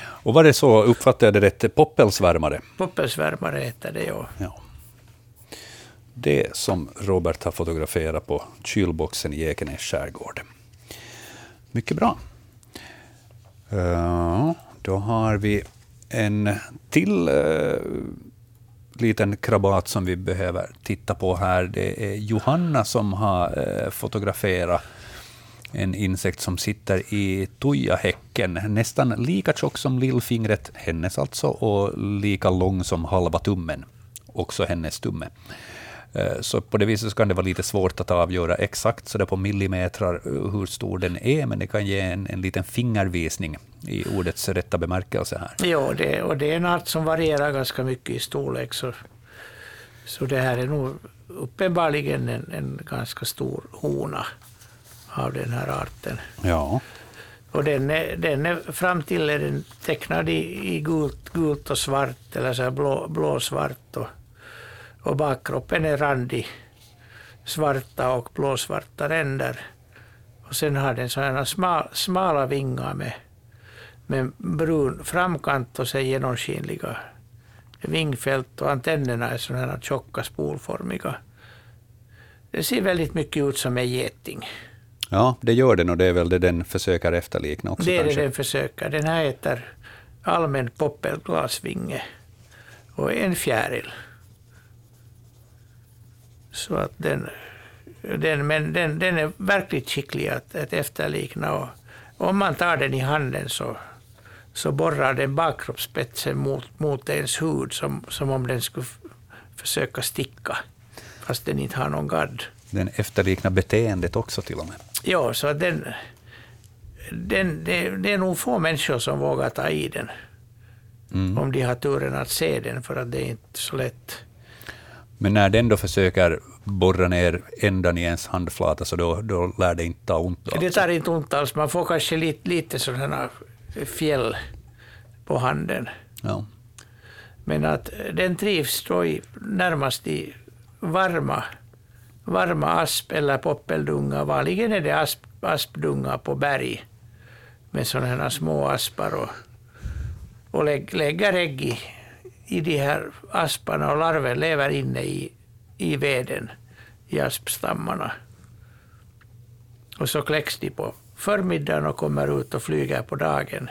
Och var det så, uppfattade jag det rätt, poppelsvärmare? Poppelsvärmare heter det, ja. ja. Det som Robert har fotograferat på kylboxen i Ekenäs skärgård. Mycket bra. Uh, då har vi en till uh, liten krabat som vi behöver titta på här. Det är Johanna som har uh, fotograferat en insekt som sitter i tujahäcken, nästan lika tjock som lillfingret, hennes alltså, och lika lång som halva tummen, också hennes tumme. Så på det viset kan det vara lite svårt att avgöra exakt så där på millimeter hur stor den är, men det kan ge en, en liten fingervisning i ordets rätta bemärkelse här. Ja, det, och det är en art som varierar ganska mycket i storlek, så, så det här är nog uppenbarligen en, en ganska stor hona av den här arten. Ja. Och den är, den är, fram till är den tecknad i, i gult, gult och svart, eller så här blå, blåsvart, och Och bakkroppen är randig, svarta och blåsvarta ränder. Och sen har den sådana smal, smala vingar med, med brun framkant och så genomskinliga vingfält. Och antennerna är sådana tjocka, spolformiga. Det ser väldigt mycket ut som en geting. Ja, det gör den, och det är väl det den försöker efterlikna också. Det är kanske. Det den försöker. Den här heter allmän poppelglasvinge och en fjäril. Så att den, den, men den, den är verkligt skicklig att, att efterlikna. Och om man tar den i handen så, så borrar den bakkroppsspetsen mot, mot ens hud som, som om den skulle f- försöka sticka, fast den inte har någon gadd. Den efterliknar beteendet också till och med. Ja, så att den, den, det, det är nog få människor som vågar ta i den. Mm. Om de har turen att se den, för att det är inte så lätt. Men när den då försöker borra ner ändan i ens handflata, så då, då lär det inte ta ont. Alltså. Det tar inte ont alls. Man får kanske lite, lite sådana fjäll på handen. Ja. Men att den trivs då i, närmast i varma, varma asp eller poppeldunga. Vanligen är det asp, aspdunga på berg med sådana små aspar, och, och lägg, lägger ägg i. I de här asparna, och larven lever inne i, i veden, i aspstammarna. Och så kläcks de på förmiddagen och kommer ut och flyger på dagen.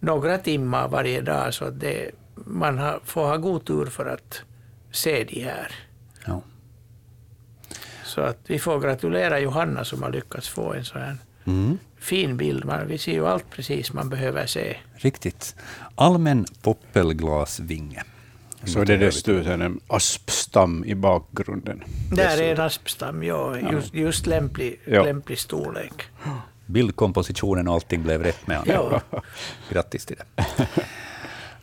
Några timmar varje dag, så att det, man har, får ha god tur för att se de här. Ja. Så att vi får gratulera Johanna som har lyckats få en sån här mm. fin bild. Man, vi ser ju allt precis man behöver se. Riktigt. Allmän poppelglasvinge. Så det är dessutom en aspstam i bakgrunden. Där är en aspstam, ja. Just, just lämplig, ja. lämplig storlek. Bildkompositionen och allting blev rätt med. Ja. Grattis till det.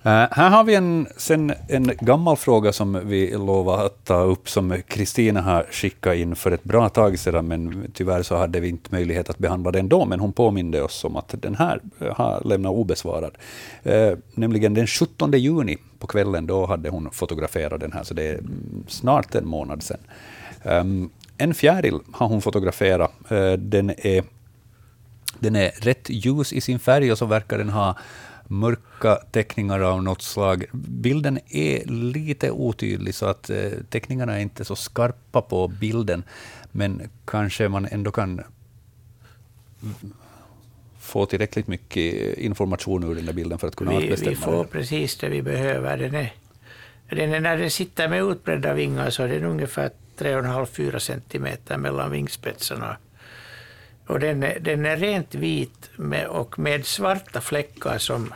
Här har vi en, sen en gammal fråga som vi lovade att ta upp, som Kristina har skickat in för ett bra tag sedan, men tyvärr så hade vi inte möjlighet att behandla den då, men hon påminde oss om att den här har lämnat obesvarad. Eh, nämligen den sjuttonde juni på kvällen, då hade hon fotograferat den här, så det är snart en månad sedan. Um, en fjäril har hon fotograferat. Eh, den, är, den är rätt ljus i sin färg och så verkar den ha mörka teckningar av något slag. Bilden är lite otydlig så att eh, teckningarna är inte så skarpa på bilden, men kanske man ändå kan få tillräckligt mycket information ur den där bilden för att kunna vi, bestämma. Vi får det. Precis det vi behöver. Den är, den är, när den sitter med utbredda vingar så är den ungefär tre komma fem till fyra centimeter mellan vingspetsarna. Och den är, den är rent vit med, och med svarta fläckar som,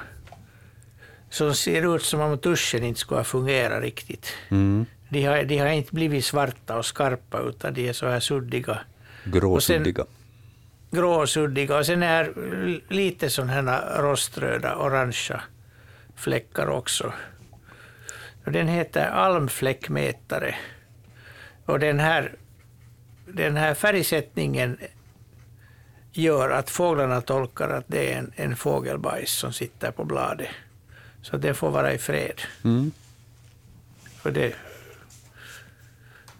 som ser ut som om tuschen inte skulle fungera riktigt. Mm. De, har, de har inte blivit svarta och skarpa utan de är så här suddiga. Gråsuddiga. Gråsuddiga och sen är lite sån här roströda, orangea fläckar också. Och den heter almfläckmätare. Och den här, den här färgsättningen gör att fåglarna tolkar att det är en, en fågelbajs som sitter på bladet. Så det får vara i fred. Mm. För det,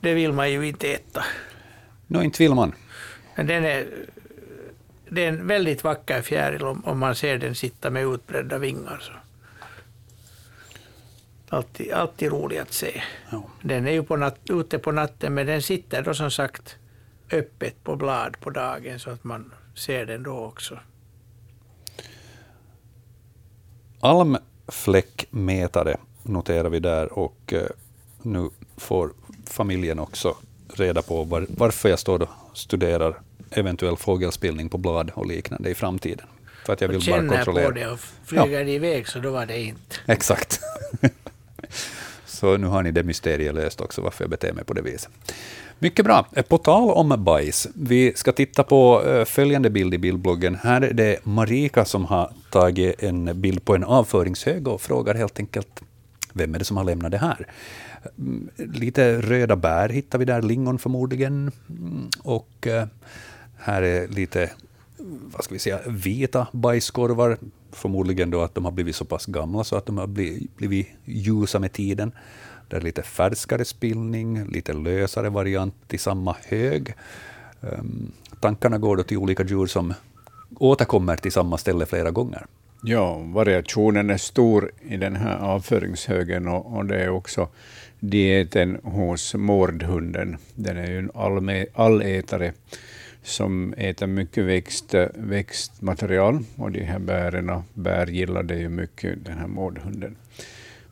det vill man ju inte äta. Nej, no, inte vill man. Men den är, det är en väldigt vacker fjäril om, om man ser den sitta med utbredda vingar. Så. Alltid, alltid roligt att se. Ja. Den är ju på nat- ute på natten, men den sitter då som sagt öppet på blad på dagen så att man ser den då också. Almfläckmätare noterar vi där, och nu får familjen också reda på var, varför jag står och studerar eventuell fågelspillning på blad och liknande i framtiden. För att jag vill bara kontrollera. På det och flyger ja. Iväg så då var det inte. Exakt. Så nu har ni det mysteriet löst också, varför jag beter mig på det viset. Mycket bra. På tal om bajs, vi ska titta på följande bild i bildbloggen. Här är det Marika som har tagit en bild på en avföringshög och frågar helt enkelt, vem är det som har lämnat det här? Lite röda bär hittar vi där, lingon förmodligen. Och här är lite, vad ska vi säga, vita bajskorvar. Förmodligen då att de har blivit så pass gamla så att de har blivit ljusa med tiden. Det är lite färskare spillning, lite lösare variant i samma hög. Um, tankarna går då till olika djur som återkommer till samma ställe flera gånger. Ja, variationen är stor i den här avföringshögen, och, och det är också dieten hos mårdhunden. Den är ju en allme, allätare som äter mycket växt, växtmaterial, och de här bärerna, bär gillar det ju mycket, den här mårdhunden.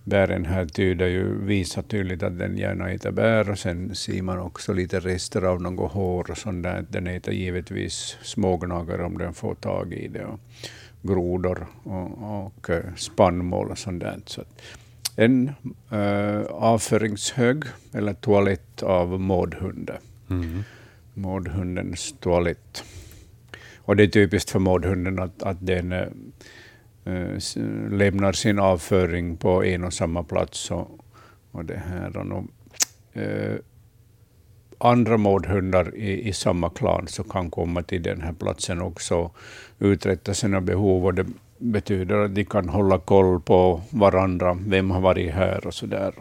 Bären här tyder ju, visar tydligt att den gärna äter bär, och sen ser man också lite rester av något hår och sånt där. Den äter givetvis smågnagare om den får tag i det, och grodor och, och spannmål och sånt där. Så en äh, avföringshög eller toalett av mårdhunden. Mm. Mårdhundens toalett. Och det är typiskt för mårdhunden att, att den äh, lämnar sin avföring på en och samma plats, och, och det här och no, eh, andra mårdhundar i, i samma klan så kan komma till den här platsen också, uträtta sina behov, och det betyder att de kan hålla koll på varandra, vem har varit här och så där.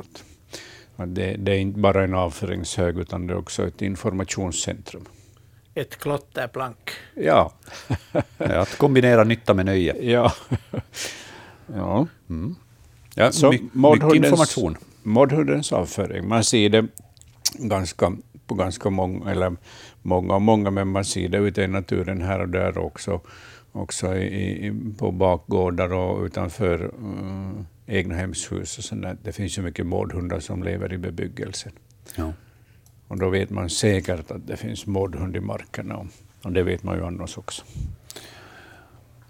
Det, det är inte bara en avföringshög utan det är också ett informationscentrum. Ett klotterplank. Ja. Att kombinera nytta med nöje. Ja. Ja. Mm. Ja, så my, mycket information. Mårdhundens avföring. Man ser det ganska, på ganska många, eller många och många, men man ser det ute i naturen här och där också. Också i, på bakgårdar och utanför uh, egna hemshus och sådär. Det finns ju mycket mårdhundar som lever i bebyggelsen. Ja. Och då vet man säkert att det finns mårdhund i markerna, och det vet man ju annars också.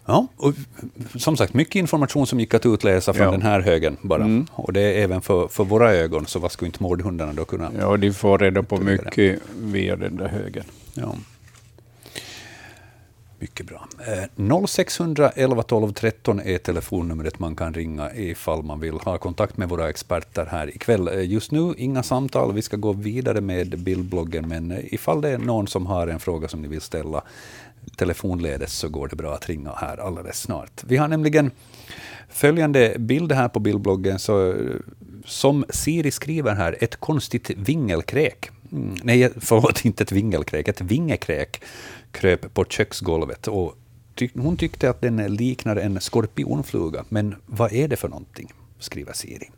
Ja, och som sagt, mycket information som gick att utläsa från ja. Den här högen bara. Mm. Och det är även för, för våra ögon, så vad skulle inte mårdhundarna då kunna... Ja, de får reda på mycket via den där högen. Ja. Mycket bra. noll sex hundra elva tolv tretton är telefonnumret man kan ringa ifall man vill ha kontakt med våra experter här ikväll. Just nu inga samtal, vi ska gå vidare med bildbloggen, men ifall det är någon som har en fråga som ni vill ställa telefonledes så går det bra att ringa här alldeles snart. Vi har nämligen följande bild här på bildbloggen så, som Siri skriver här, ett konstigt vingelkräk. Mm, nej, förlåt, inte ett vingelkräk, ett vingekräk kröp på köksgolvet och ty- hon tyckte att den liknar en skorpionfluga, men vad är det för någonting, skriver Siri.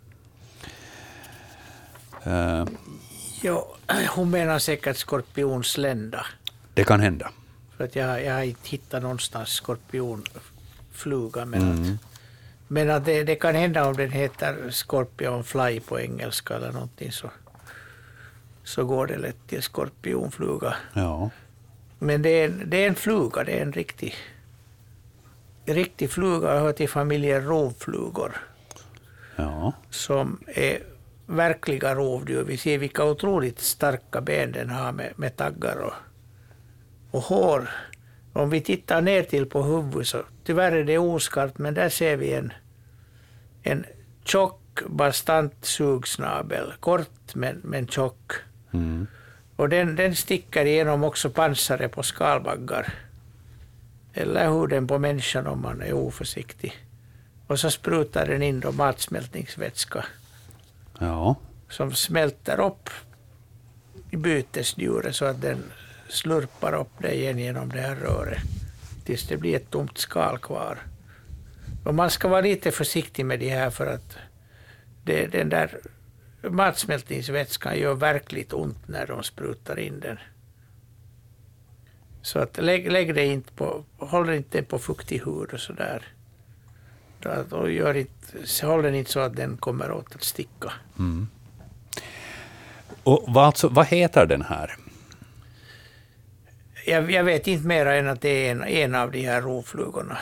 Uh, ja, hon menar säkert skorpionslända. Det kan hända. För att jag, jag har inte hittat någonstans skorpionfluga, men, mm. att, men att det, det kan hända om den heter scorpionfly på engelska eller någonting så. Så går det lätt till skorpionfluga. Ja. Men det är, det är en fluga, det är en riktig, riktig fluga. Jag hör till familjen rovflugor. Ja. Som är verkliga rovdjur. Vi ser vilka otroligt starka ben den har med, med taggar och, och hår. Om vi tittar ner till på huvudet så tyvärr är det oskarpt, men där ser vi en, en tjock, bastant sugsnabel. Kort men, men tjock. Mm. Och den, den sticker igenom också pansare på skalbaggar. Eller huden på människan om man är oförsiktig. Och så sprutar den in då matsmältningsvätska. Ja. Som smälter upp i bytesdjuret så att den slurpar upp det igen genom det här röret. Tills det blir ett tomt skal kvar. Och man ska vara lite försiktig med det här för att det, den där matsmältningsvätskan gör verkligt ont när de sprutar in den. Så att lägg, lägg det inte på, håll den inte på fuktig hud och sådär. Då gör inte, så håll den inte så att den kommer åt att sticka. Mm. Och vad, alltså, vad heter den här? Jag, jag vet inte mer än att det är en, en av de här rovflugorna.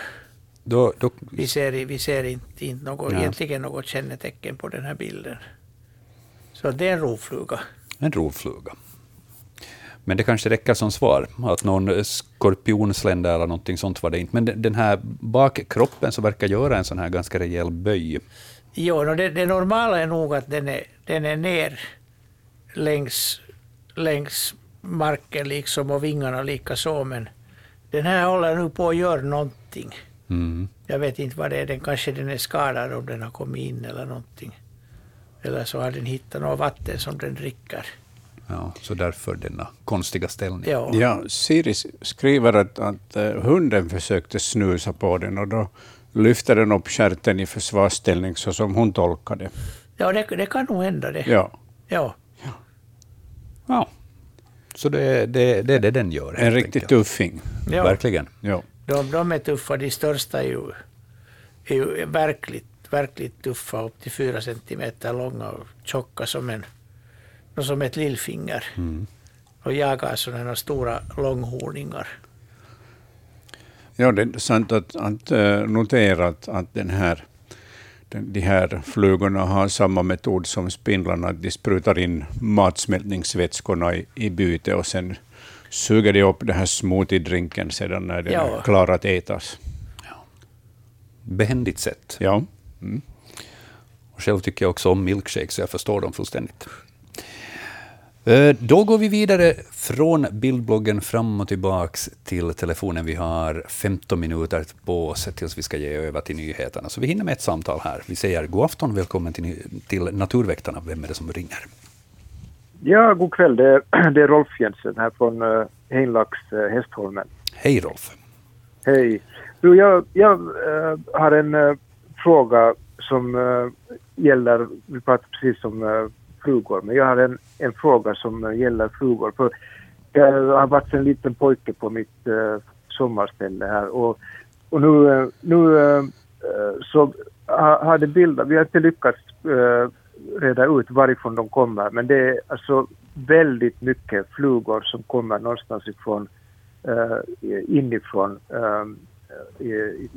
Då, då... Vi ser, vi ser inte, inte något, ja. egentligen något kännetecken på den här bilden. Så det är en rovfluga. En rovfluga. Men det kanske räcker som svar. Att någon skorpionslända eller någonting sånt var det inte. Men den här bakkroppen så verkar göra en sån här ganska rejäl böj. Ja, det, det normala är nog att den är, den är ner längs, längs marken liksom och vingarna lika så. Men den här håller nu på att göra någonting. Mm. Jag vet inte vad det är. Den, kanske den är skadad om den har kommit in eller någonting. Eller så har den hittat något vatten som den dricker. Ja, så därför denna konstiga ställning. Ja, ja Siri skriver att, att hunden försökte snusa på den och då lyfter den upp kärten i försvarsställning så som hon tolkade. Ja, det, det kan nog hända det. Ja. Ja. Ja. Ja. Så det är det, det, det den gör. En riktig tuffing. Ja. Verkligen. Ja. De, de är tuffa, de största är ju, är ju verkligt. verkligt tuffa, upp till fyra centimeter långa och tjocka som en som ett lillfinger mm. och jagar sådana här stora långhorningar. Ja, det är sant att, att notera att, att den här den, de här flugorna har samma metod som spindlarna, att de sprutar in matsmältningsvätskorna i, i byte och sen suger de upp den här smoothie-drinken sedan när den ja. är klar att ätas. Ja. Behändigt sätt. Ja. Mm. Och själv tycker jag också om milkshake så jag förstår dem fullständigt. Då går vi vidare från bildbloggen fram och tillbaks till telefonen. Vi har femton minuter på oss tills vi ska ge över till nyheterna. Så vi hinner med ett samtal här. Vi säger god afton, välkommen till, till Naturväktarna. Vem är det som ringer? Ja, god kväll. Det är, det är Rolf Jensen här från uh, Heinlax uh, Hästholmen. Hej Rolf. Hej. Du, jag, jag uh, har en... Uh, fråga som äh, gäller, vi pratar precis om äh, flugor, men jag har en, en fråga som äh, gäller flugor. För jag har varit en liten pojke på mitt äh, sommarställe här och, och nu, äh, nu äh, så har, har det bildat, vi har inte lyckats äh, reda ut varifrån de kommer, men det är alltså väldigt mycket flugor som kommer någonstans ifrån äh, inifrån äh, I,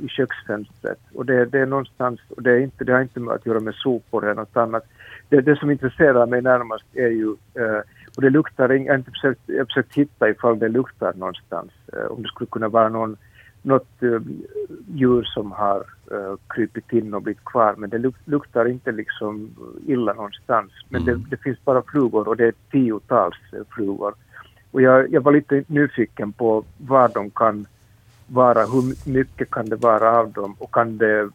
i köksfönstret och det, det är någonstans och det, är inte, det har inte att göra med sopor eller något annat. Det, det som intresserar mig närmast är ju eh, och det luktar, jag har inte försökt, jag har försökt hitta ifall det luktar någonstans eh, om det skulle kunna vara någon något eh, djur som har eh, krypit in och blivit kvar. Men det luktar inte liksom illa någonstans. Men mm. det, det finns bara flugor, och det är tiotals eh, flugor. Och jag, jag var lite nyfiken på vad de kan vara, hur mycket kan det vara av dem, och kan, det,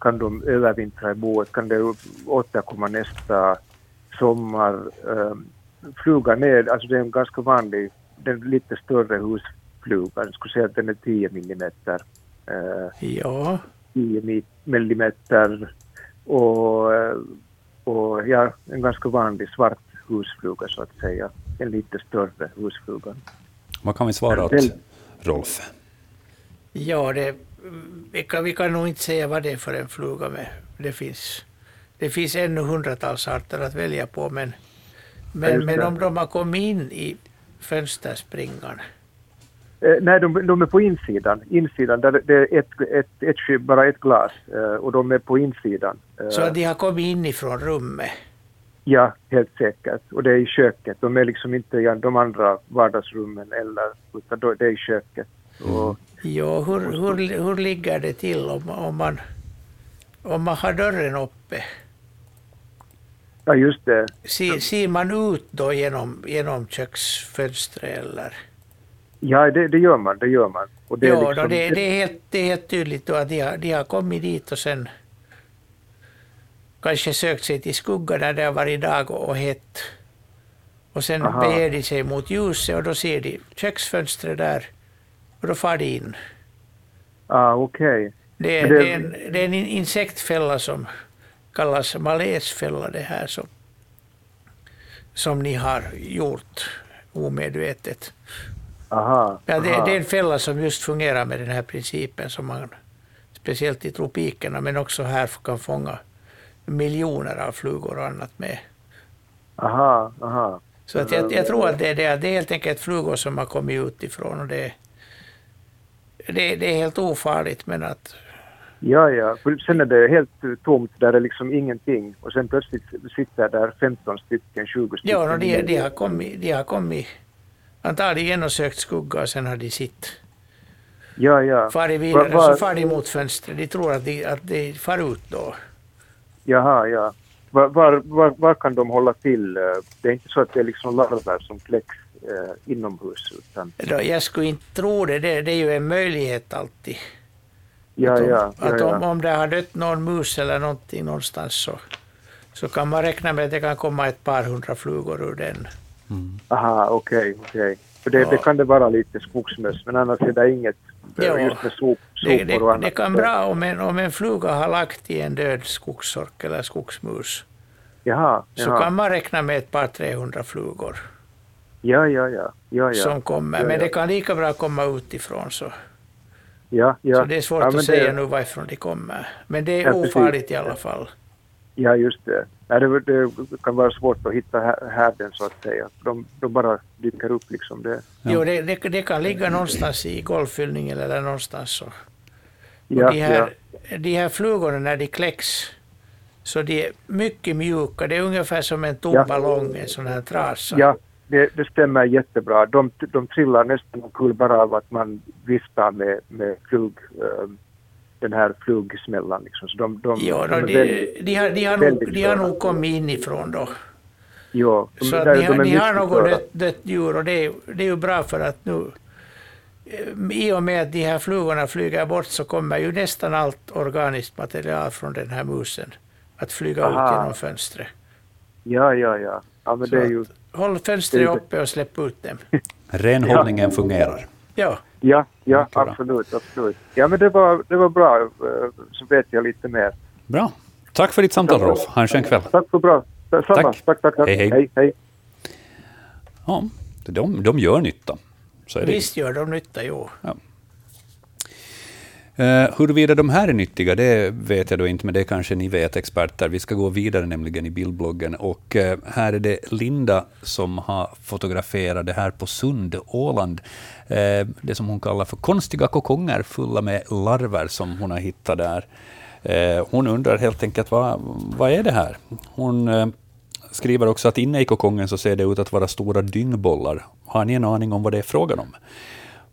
kan de övervintra i boet, kan det återkomma nästa sommar. Eh, flugan är, alltså det är en ganska vanlig, den lite större husflugan, jag skulle säga att den är tio millimeter. Eh, ja. tio millimeter och, och ja, en ganska vanlig svart husfluga så att säga. En lite större husfluga. Vad kan vi svara åt Rolf? Ja, det, vi, kan, vi kan nog inte säga vad det är för en fluga. Med. Det finns, det finns ännu hundratals arter att välja på, men, men, men om de har kommit in i fönsterspringan. Eh, nej, de, de är på insidan. Insidan, där det är ett, ett, ett, bara ett glas eh, och de är på insidan. Eh. Så de har kommit inifrån rummet? Ja, helt säkert. Och det är i köket. De är liksom inte i de andra vardagsrummen, eller, utan det är i köket. Och, ja, hur, hur, hur ligger det till om, om, man, om man har dörren uppe? Ja, just det. Se, ser man ut då genom, genom köksfönstret, eller? Ja, det, det gör man, det gör man. Och det, ja, är liksom, då det, det, är helt, det är helt tydligt då att de har, de har kommit dit och sen kanske sökt sig till skuggan när det har varit dag och hett. Och sen aha. beger de sig mot ljuset, och då ser de köksfönstret där. Och då far de in. Ah, okej. Okay. Det, det... det, det är en insektfälla som kallas maläsfälla, det här som, som ni har gjort omedvetet. Aha, ja, det, aha. det är en fälla som just fungerar med den här principen som man, speciellt i tropikerna, men också här kan fånga miljoner av flugor och annat med. Aha, aha. Så att jag, jag tror att det, det, det är helt enkelt flugor som har kommit utifrån, och det Det, det är helt ofarligt, men att... Ja, ja. Sen är det helt tomt, där det är liksom ingenting. Och sen plötsligt sitter där femton stycken, tjugo stycken. Ja, de, de har kommit, de har kommit. Antagligen och sökt skugga, och sen har de sitt. Ja, ja. Far de vidare, va, va, så far de mot fönstret. De tror att de, att de far ut då. Jaha, ja. Var, var, var, var kan de hålla till? Det är inte så att det är liksom larver som kläcks inomhus, utan... Jag skulle inte tro det. det, det är ju en möjlighet alltid. Ja, att om, ja, ja, att om, om det har dött någon mus eller någonting någonstans, så, så kan man räkna med att det kan komma ett par hundra flugor ur den. Mm. Aha, okej, okej. För det, ja. det kan det vara lite skogsmöss, men annars är det inget, ja, just med sop, det, det, och annat. Det kan bra om en, om en fluga har lagt i en död skogsork eller skogsmus, jaha, så jaha. kan man räkna med ett par trehundra flugor. Ja, ja, ja. ja, ja. Som kommer. Ja, ja. Men det kan lika bra komma utifrån. Så, ja, ja. så det är svårt ja, att säga är... nu varifrån de kommer. Men det är ja, ofarligt i alla fall. Ja, just det. Ja, det, det kan vara svårt att hitta härden, så att säga. De, de bara dyker upp liksom. Det. Ja. Jo, det, det, det kan ligga någonstans i golvfyllningen eller någonstans. Så. Ja, de, här, ja. de här flugorna, när de kläcks, så de är mycket mjuka. Det är ungefär som en tom ja. ballong, en sån här trasa. Ja. Det, det stämmer jättebra. De, de trillar nästan kul bara av att man viftar med, med flug, den här flugsmällan. Liksom. Så de, de, ja, de, de, väldigt, de, har, de, har nog, de har nog kommit inifrån då. Ja, de, så där, de, de, de har något dött, dött djur, och det är, det är ju bra, för att nu i och med att de här flugorna flyger bort, så kommer ju nästan allt organiskt material från den här musen att flyga Aha. ut genom fönstret. Ja, ja, ja. ja men det är ju... Håll fönstret uppe och släpp ut dem. Renhållningen ja. fungerar. Ja, ja, ja absolut, absolut. Ja, men det var, det var bra. Så vet jag lite mer. Bra. Tack för ditt samtal, Rolf. Ha en skön kväll. Tack för bra. Samma. Tack. Tack, tack, tack. Hej, hej. hej, hej. Ja, de, de gör nytta. Så är det. Visst gör de nytta, jo. Ja. Uh, huruvida de här är nyttiga, det vet jag då inte, men det kanske ni vet, experter. Vi ska gå vidare nämligen i bildbloggen, och uh, här är det Linda som har fotograferat det här på Sund, Åland. Uh, det som hon kallar för konstiga kokonger fulla med larver som hon har hittat där. Uh, hon undrar helt enkelt, vad, vad är det här? Hon uh, skriver också att inne i kokongen så ser det ut att vara stora dyngbollar. Har ni en aning om vad det är frågan om?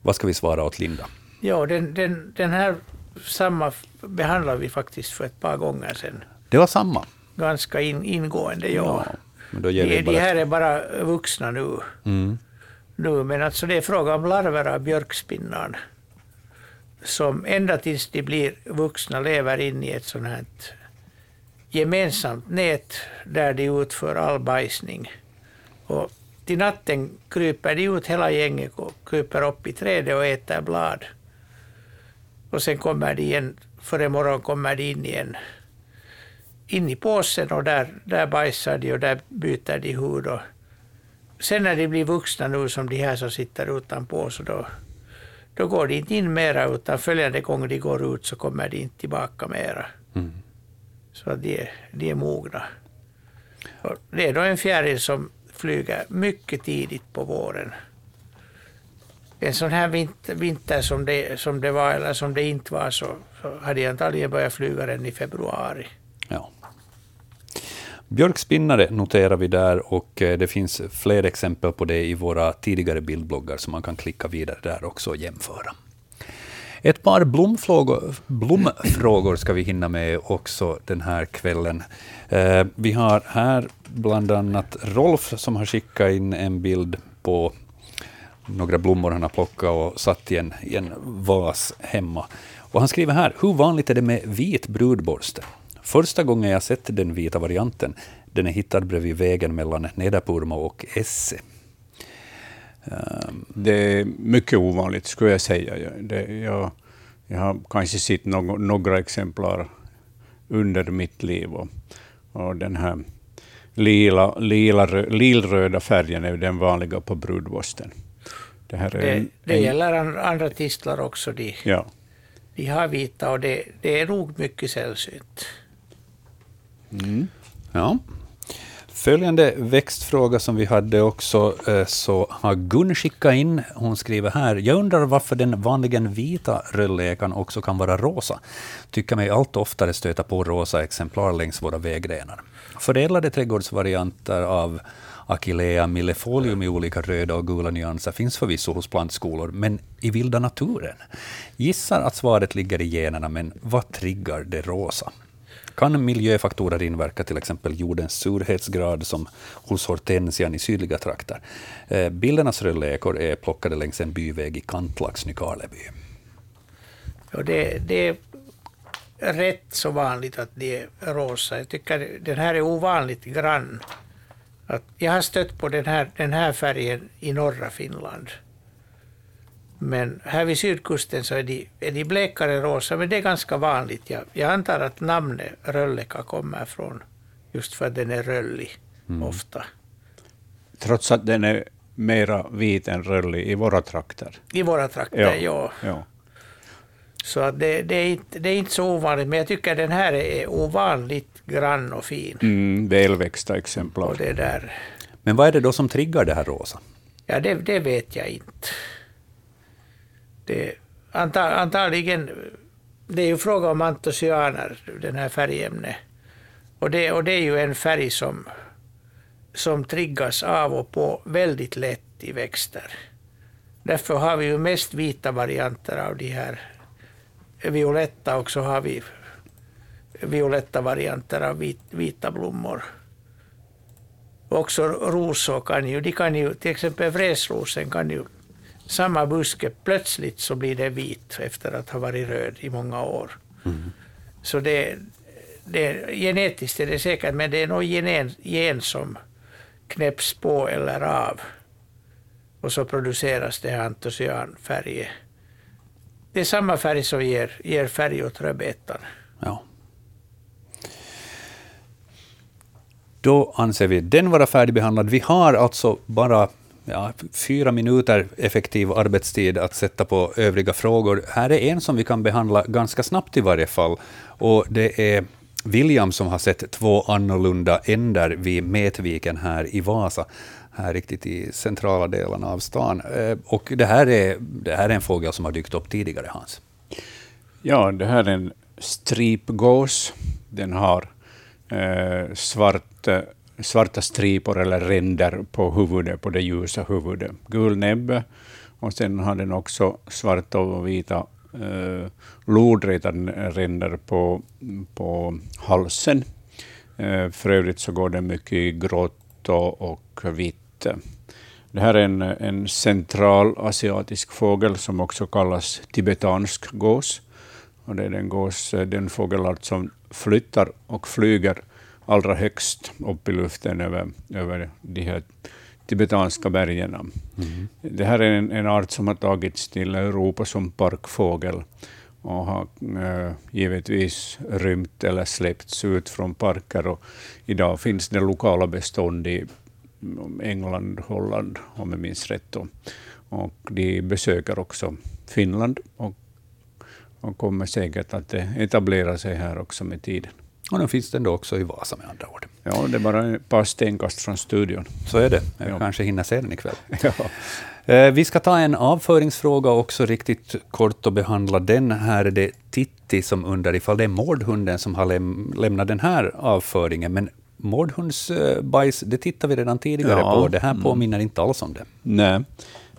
Vad ska vi svara åt Linda? Ja, den, den, den här samma behandlade vi faktiskt för ett par gånger sedan. Det var samma? Ganska in, ingående, ja. ja men då ger det, bara... det här är bara vuxna nu. Mm. nu. Men alltså det är fråga om larver av björkspinnan som ända tills de blir vuxna lever in i ett sånt här gemensamt nät där de utför all bajsning. Och till natten kryper de ut, hela gänget kryper upp i trädet och äter blad. Och sen kommer de igen, före morgon kommer de in igen, in i påsen och där, där bajsar de och där byter de hud. Och sen när de blir vuxna nu som de här som sitter utanpå så då, då går de inte in mera utan följande gång de går ut så kommer de inte tillbaka mera. Mm. Så de, de är mogna. Och det är då en fjäril som flyger mycket tidigt på våren. En sån här vinter, vinter som, det, som det var eller som det inte var så, så hade jag antagligen börjat flyga den i februari. Ja. Björkspinnare noterar vi där och det finns fler exempel på det i våra tidigare bildbloggar så man kan klicka vidare där också och jämföra. Ett par blomfrågor, blomfrågor ska vi hinna med också den här kvällen. Eh, vi har här bland annat Rolf som har skickat in en bild på några blommor han har plockat och satt i en, i en vas hemma. Och han skriver här, hur vanligt är det med vit brudborste? Första gången jag sett den vita varianten, den är hittad bredvid vägen mellan Nedapurmo och Esse. Um, det är mycket ovanligt skulle jag säga. Jag, det, jag, jag har kanske sett no- några exemplar under mitt liv. Och, och den här lila, lila, lilröda färgen är den vanliga på brudborsten. Det, här är det, en, det gäller en, andra tistlar också. De, ja. de har vita och det, det är nog mycket sällsynt. Mm. Ja. Följande växtfråga som vi hade också så har Gun skickat in. Hon skriver här, jag undrar varför den vanligen vita rödlekan också kan vara rosa. Tycker mig allt oftare stöta på rosa exemplar längs våra vägrenar. Förädlade trädgårdsvarianter av Achillea millefolium i olika röda och gula nyanser finns förvisso hos plantskolor, men i vilda naturen. Gissar att svaret ligger i generna, men vad triggar det rosa? Kan miljöfaktorer inverka till exempel jordens surhetsgrad som hos hortensian i sydliga trakter? Eh, bildernas rödlekor är plockade längs en byväg i Kantlax, Nykarleby. Ja, det, det är rätt så vanligt att det är rosa. Jag tycker den här är ovanligt grann. Att jag har stött på den här, den här färgen i norra Finland. Men här vid sydkusten så är de, är de blekare rosa, men det är ganska vanligt. Jag, jag antar att namnet rölleka kommer från just för att den är röllig mm. ofta. Trots att den är mera vit än röllig i våra trakter. I våra trakter, ja. ja. ja. Så att det, det, är inte, det är inte så ovanligt, men jag tycker den här är ovanligt grann och fin. Mm, välväxta exemplar. Och det där. Men vad är det då som triggar det här rosa? Ja, det, det vet jag inte. Det, antal, antagligen, det är ju fråga om antocyaner, den här färgämnet. Och det, och det är ju en färg som, som triggas av och på väldigt lätt i växter. Därför har vi ju mest vita varianter av de här violetta och så har vi violetta varianter av vit, vita blommor. Också rosor kan ju, de kan ju, till exempel vresrosen kan ju samma buske, plötsligt så blir det vit efter att ha varit röd i många år. Mm. Så det, det, genetiskt är det säkert, men det är någon gen, gen som knäpps på eller av. Och så produceras det här antocyanfärgen. Det är samma färg som ger, ger färg åt rödbetan. Ja. Då anser vi den vara färdigbehandlad. Vi har alltså bara... Ja, fyra minuter effektiv arbetstid att sätta på övriga frågor. Här är en som vi kan behandla ganska snabbt i varje fall. Och det är William som har sett två annorlunda änder vid Metviken här i Vasa. Här riktigt i centrala delarna av stan. Och det här är, det här är en fågel som har dykt upp tidigare, Hans. Ja, det här är en stripgås. Den har eh, svart... svarta stripor eller ränder på huvudet, på det ljusa huvudet. Gul näbb Och sen har den också svarta och vita eh, lodrätade ränder på, på halsen. Eh, för övrigt så går den mycket i grått och vitt. Det här är en, en centralasiatisk fågel som också kallas tibetansk gås. Och det är den, gås, den fågelart som flyttar och flyger allra högst upp i luften över, över de här tibetanska bergen. Mm. Det här är en, en art som har tagits till Europa som parkfågel och har eh, givetvis rymt eller släppts ut från parker. Och idag finns det lokala bestånd i England, Holland, om jag minns rätt. Då. Och de besöker också Finland och, och kommer säkert att etablera sig här också med tiden. Och nu finns den då också i Vasa med andra ord. Ja, det är bara ett par stenkast från studion. Så är det. Jag ja. kanske hinner se den ikväll. Ja. Eh, vi ska ta en avföringsfråga också riktigt kort och behandla den. Här är det Titti som undrar ifall det är mårdhunden som har läm- lämnat den här avföringen. Men mårdhundsbajs, det tittar vi redan tidigare ja. på. Det här påminner inte alls om det. Nej.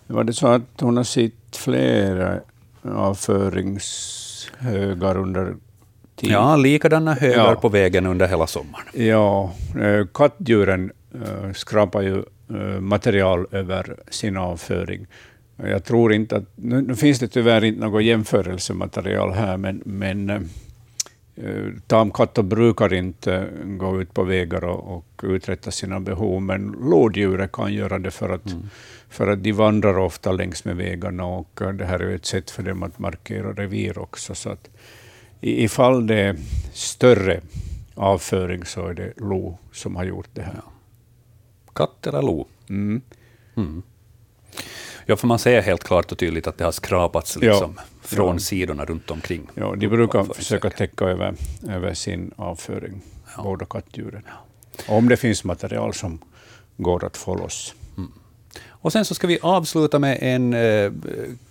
Var det så att hon har sett flera avföringshögar under tid. Ja, likadana högar ja. på vägen under hela sommaren. Ja, kattdjuren skrapar ju material över sin avföring. Jag tror inte att, nu finns det tyvärr inte något jämförelsematerial här, men, men tamkatter brukar inte gå ut på vägar och, och uträtta sina behov, men lodjur kan göra det för att, mm. för att de vandrar ofta längs med vägarna, och det här är ett sätt för dem att markera revir också, så att I, ifall det är större avföring så är det lo som har gjort det här. Katt eller lo? Mm. Mm. Ja, för man säger helt klart och tydligt att det har skrapats liksom ja. från ja. sidorna runt omkring. Ja, de brukar försöka täcka över, över sin avföring, ja. båda kattdjuren. Ja. Om det finns material som går att få loss. Mm. Och sen så ska vi avsluta med en eh,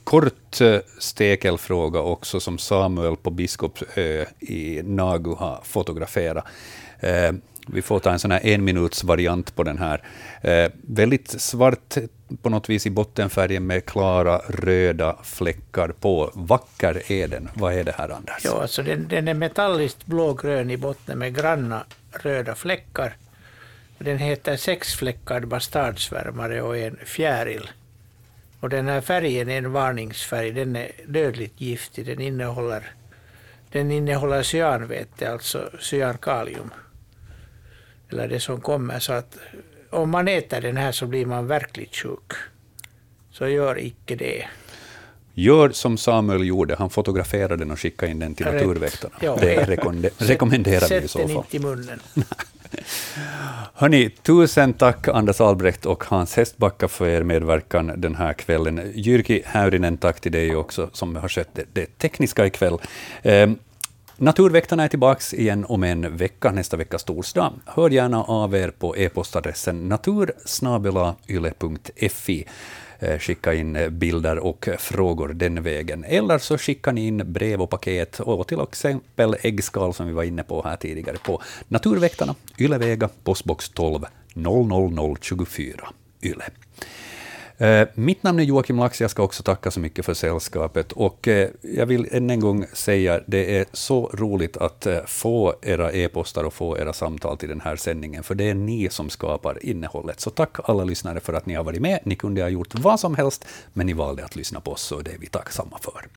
kort stekelfråga också som Samuel på Biskopsö i Nagu har fotograferat. Eh, vi får ta en sån här enminutsvariant på den här. Eh, väldigt svart på något vis i bottenfärgen med klara röda fläckar på. Vacker är den. Vad är det här, Anders? Ja, alltså den, den är metalliskt blågrön i botten med granna röda fläckar. Den heter sexfläckad bastardsvärmare och är en fjäril. Och den här färgen är en varningsfärg. Den är dödligt giftig. Den innehåller, den innehåller cyanväte, alltså cyankalium. Eller det som kommer. Så att om man äter den här så blir man verkligt sjuk. Så gör icke det. Gör som Samuel gjorde. Han fotograferade den och skickade in den till naturväktarna. Ja. Det rekommende- rekommenderar sätt, vi i så fall. Sätt den inte i munnen. Hörrni, tusen tack Anders Albrecht och Hans Hästbacka för er medverkan den här kvällen. Jyrki Häyrinen, tack till dig också som har skött det, det tekniska ikväll. Eh, Naturväktarna är tillbaka igen om en vecka, nästa vecka torsdag. Hör gärna av er på e-postadressen natur snabel-a yle punkt f i. Skicka in bilder och frågor den vägen. Eller så skickar ni in brev och paket och till exempel äggskal som vi var inne på här tidigare på Naturväktarna, Yleväga, postbox tolv noll noll noll två fyra Yle. Mitt namn är Joakim Lax, jag ska också tacka så mycket för sällskapet, och jag vill än en gång säga det är så roligt att få era e-postar och få era samtal till den här sändningen, för det är ni som skapar innehållet. Så tack alla lyssnare för att ni har varit med, ni kunde ha gjort vad som helst men ni valde att lyssna på oss, och det är vi tacksamma för.